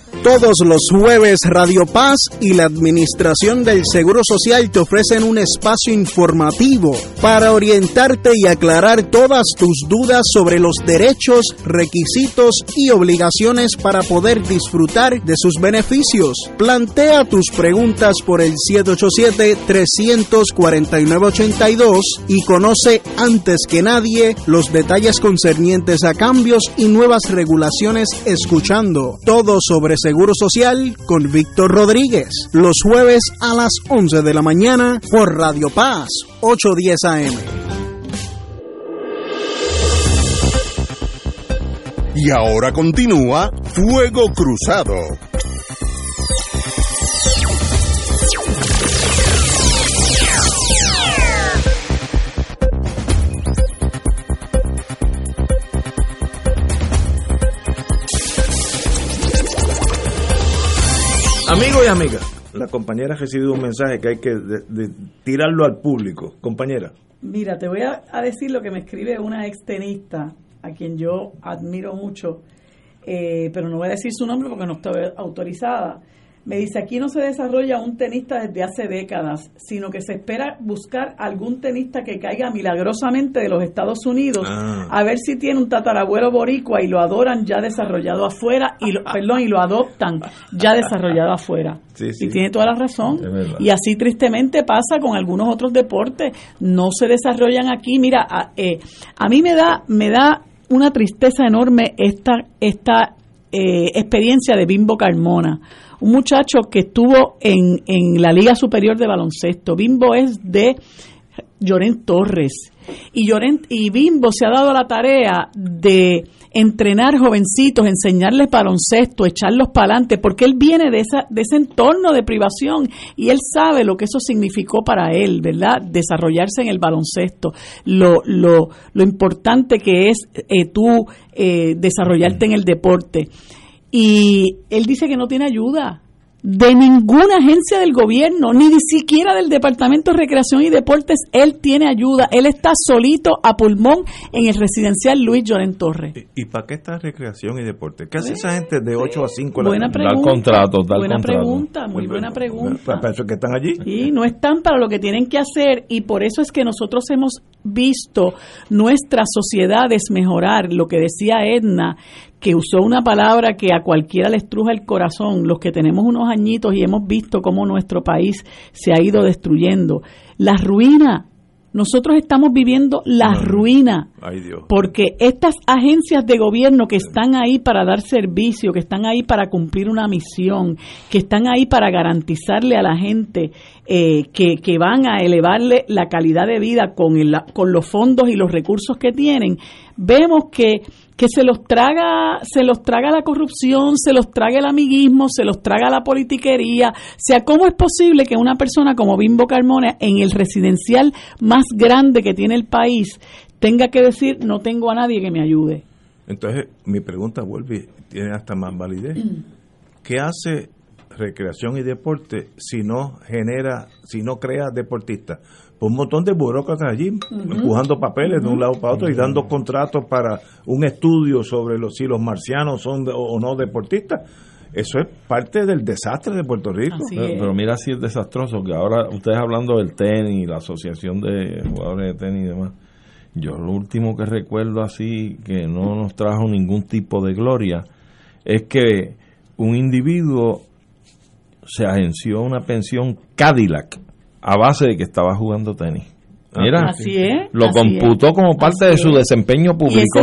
Todos los jueves, Radio Paz y la Administración del Seguro Social te ofrecen un espacio informativo para orientarte y aclarar todas tus dudas sobre los derechos, requisitos y obligaciones para poder disfrutar de sus beneficios. Plantea tus preguntas por el 787-349-82 y conoce antes que nadie los detalles concernientes a cambios y nuevas regulaciones, escuchando todo sobre Seguro Social con Víctor Rodríguez, los jueves a las 11 de la mañana por Radio Paz 810 AM. Y ahora continúa Fuego Cruzado. Amigos y amigas, la compañera ha recibido un mensaje que hay que tirarlo al público. Compañera. Mira, te voy a decir lo que me escribe una extenista, a quien yo admiro mucho, pero no voy a decir su nombre porque no estoy autorizada. Me dice, aquí no se desarrolla un tenista desde hace décadas, sino que se espera buscar algún tenista que caiga milagrosamente de los Estados Unidos, a ver si tiene un tatarabuelo boricua y lo adoran ya desarrollado afuera, y lo adoptan ya desarrollado afuera. Sí, sí. Y tiene toda la razón. Y así tristemente pasa con algunos otros deportes, no se desarrollan aquí. Mira, a mí me da una tristeza enorme esta experiencia de Bimbo Carmona. Un muchacho que estuvo en la Liga Superior de Baloncesto. Bimbo es de Llorén Torres. Y Bimbo se ha dado la tarea de entrenar jovencitos, enseñarles baloncesto, echarlos para adelante, porque él viene de ese entorno de privación y él sabe lo que eso significó para él, ¿verdad? Desarrollarse en el baloncesto, lo importante que es tú desarrollarte en el deporte. Y él dice que no tiene ayuda de ninguna agencia del gobierno, ni siquiera del Departamento de Recreación y Deportes. Él tiene ayuda, él está solito a pulmón en el residencial Luis Llorén Torres. ¿Y para qué está Recreación y Deportes? ¿Qué hace esa gente de 8 a 5? Buena pregunta. ¿Para eso que están allí? Sí, no están para lo que tienen que hacer, y por eso es que nosotros hemos visto nuestras sociedades mejorar. Lo que decía Edna, que usó una palabra que a cualquiera le estruja el corazón, los que tenemos unos añitos y hemos visto cómo nuestro país se ha ido destruyendo. La ruina. Nosotros estamos viviendo la ruina. Ay, Dios. Porque estas agencias de gobierno que están ahí para dar servicio, que están ahí para cumplir una misión, que están ahí para garantizarle a la gente que van a elevarle la calidad de vida con los fondos y los recursos que tienen, vemos que se los traga la corrupción, se los traga el amiguismo, se los traga la politiquería. O sea, ¿cómo es posible que una persona como Bimbo Carmona, en el residencial más grande que tiene el país, tenga que decir, no tengo a nadie que me ayude? Entonces, mi pregunta vuelve, tiene hasta más validez. ¿Qué hace Recreación y Deporte si no crea deportistas? Un montón de burócratas allí, empujando papeles de un lado para otro y dando contratos para un estudio sobre si los marcianos son o no deportistas. Eso es parte del desastre de Puerto Rico. Pero mira si es desastroso, que ahora ustedes hablando del tenis, la asociación de jugadores de tenis y demás, yo lo último que recuerdo así, que no nos trajo ningún tipo de gloria, es que un individuo se agenció una pensión Cadillac a base de que estaba jugando tenis. Mira, así es, lo así computó es, como parte de su desempeño público.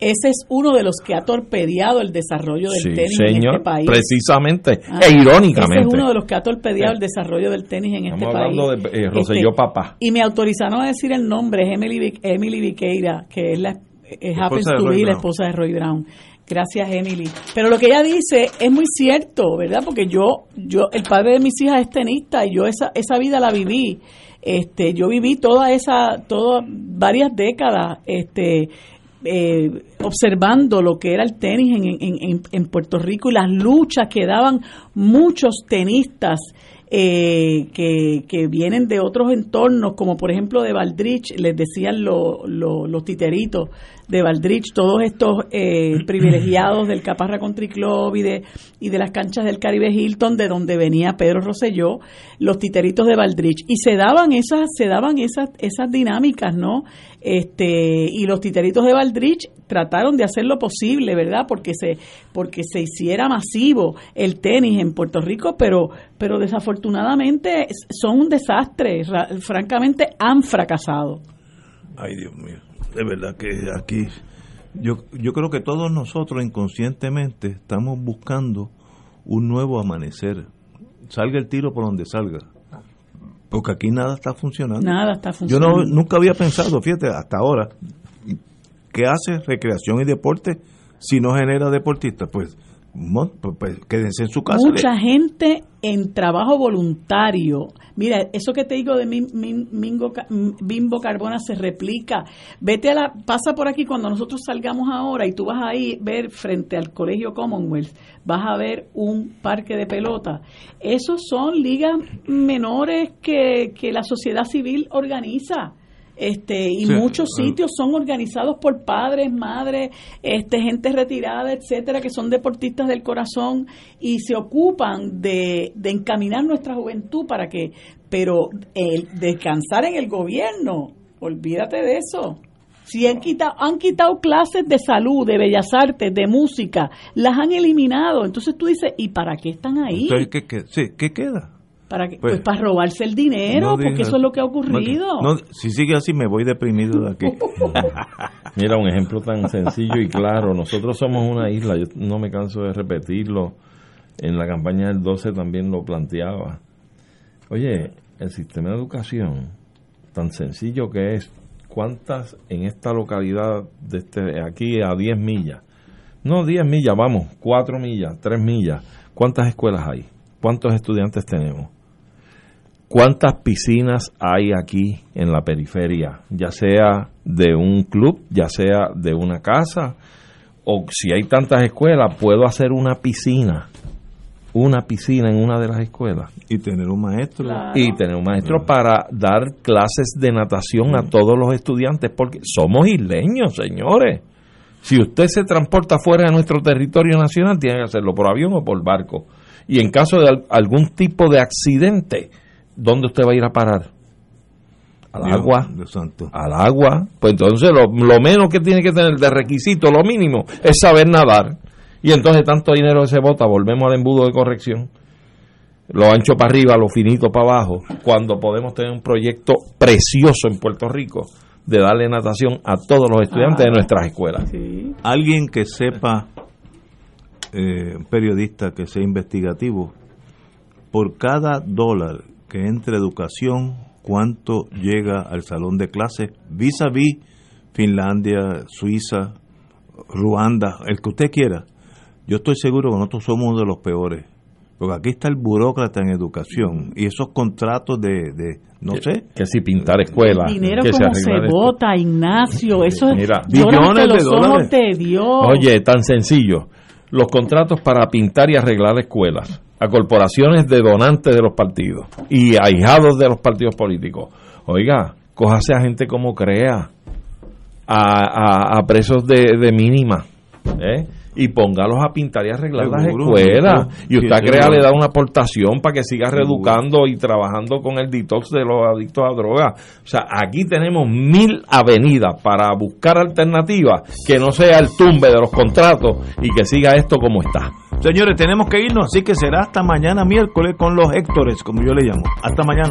Ese es uno de los que ha torpedeado el desarrollo del tenis, señor, en este país. Precisamente, irónicamente. Ese es uno de los que ha torpedeado el desarrollo del tenis en este país. Estamos hablando de Rosselló Papá. Y me autorizaron a decir el nombre, es Emily Viqueira, que es la esposa de Roy Brown. Gracias, Emily. Pero lo que ella dice es muy cierto, ¿verdad? Porque yo el padre de mis hijas es tenista y yo esa vida la viví. Yo viví varias décadas observando lo que era el tenis en Puerto Rico y las luchas que daban muchos tenistas que vienen de otros entornos, como por ejemplo de Valdrich, les decían los titeritos de Valdrich, todos estos privilegiados del Caparra Country Club y de las canchas del Caribe Hilton, de donde venía Pedro Rosselló, los titeritos de Valdrich, y se daban esas dinámicas, ¿no? Y los titeritos de Valdrich trataron de hacer lo posible, ¿verdad? Porque se hiciera masivo el tenis en Puerto Rico, pero desafortunadamente son un desastre, francamente han fracasado. Ay, Dios mío. De verdad que aquí yo creo que todos nosotros inconscientemente estamos buscando un nuevo amanecer. Salga el tiro por donde salga. Porque aquí nada está funcionando. Yo nunca había pensado, fíjate, hasta ahora, ¿qué hace Recreación y Deporte si no genera deportistas? Pues quédense en su casa. Mucha gente en trabajo voluntario. Mira, eso que te digo de Bimbo Carmona se replica. Pasa por aquí cuando nosotros salgamos ahora y tú vas ahí ver frente al Colegio Commonwealth, vas a ver un parque de pelota. Esos son ligas menores que la sociedad civil organiza. Muchos sitios son organizados por padres, madres, gente retirada, etcétera, que son deportistas del corazón y se ocupan de encaminar nuestra juventud para que, pero descansar en el gobierno, olvídate de eso. Si han quitado clases de salud, de bellas artes, de música, las han eliminado. Entonces tú dices, ¿y para qué están ahí? Entonces, ¿qué queda? Pues para robarse el dinero, porque eso es lo que ha ocurrido. Si sigue así me voy deprimido de aquí. Mira, un ejemplo tan sencillo y claro, nosotros somos una isla, yo no me canso de repetirlo, en la campaña del 12 también lo planteaba. Oye, el sistema de educación, tan sencillo que es, ¿cuántas en esta localidad, desde aquí a 10 millas? No 10 millas, vamos, 4 millas, 3 millas. ¿Cuántas escuelas hay? ¿Cuántos estudiantes tenemos? ¿Cuántas piscinas hay aquí en la periferia? Ya sea de un club, ya sea de una casa, o si hay tantas escuelas, puedo hacer una piscina en una de las escuelas. Y tener un maestro. Claro. Y tener un maestro para dar clases de natación a todos los estudiantes, porque somos isleños, señores. Si usted se transporta fuera de nuestro territorio nacional, tiene que hacerlo por avión o por barco. Y en caso de algún tipo de accidente, ¿dónde usted va a ir a parar? Al agua. Dios santo. Al agua. Pues entonces lo menos que tiene que tener de requisito, lo mínimo, es saber nadar. Y entonces tanto dinero que se bota, volvemos al embudo de corrección. Lo ancho para arriba, lo finito para abajo. Cuando podemos tener un proyecto precioso en Puerto Rico de darle natación a todos los estudiantes de nuestras escuelas. Sí. Alguien que sepa, un periodista que sea investigativo, por cada dólar que entre educación, ¿cuánto llega al salón de clases vis-a-vis Finlandia, Suiza, Ruanda, el que usted quiera? Yo estoy seguro que nosotros somos uno de los peores. Porque aquí está el burócrata en educación y esos contratos de no sé. Que si pintar escuelas. Dinero que como se bota, Ignacio. Eso es. Mira, billones de dólares. De Dios. Oye, tan sencillo. Los contratos para pintar y arreglar escuelas a corporaciones de donantes de los partidos y ahijados de los partidos políticos. Oiga, cójase a gente como CREA, a presos de mínima, y póngalos a pintar y arreglar seguro, las escuelas. Seguro. Y usted CREA le da una aportación para que siga reeducando y trabajando con el detox de los adictos a drogas. O sea, aquí tenemos 1000 avenidas para buscar alternativas que no sea el tumbe de los contratos y que siga esto como está. Señores, tenemos que irnos, así que será hasta mañana miércoles con los Héctores, como yo le llamo. Hasta mañana.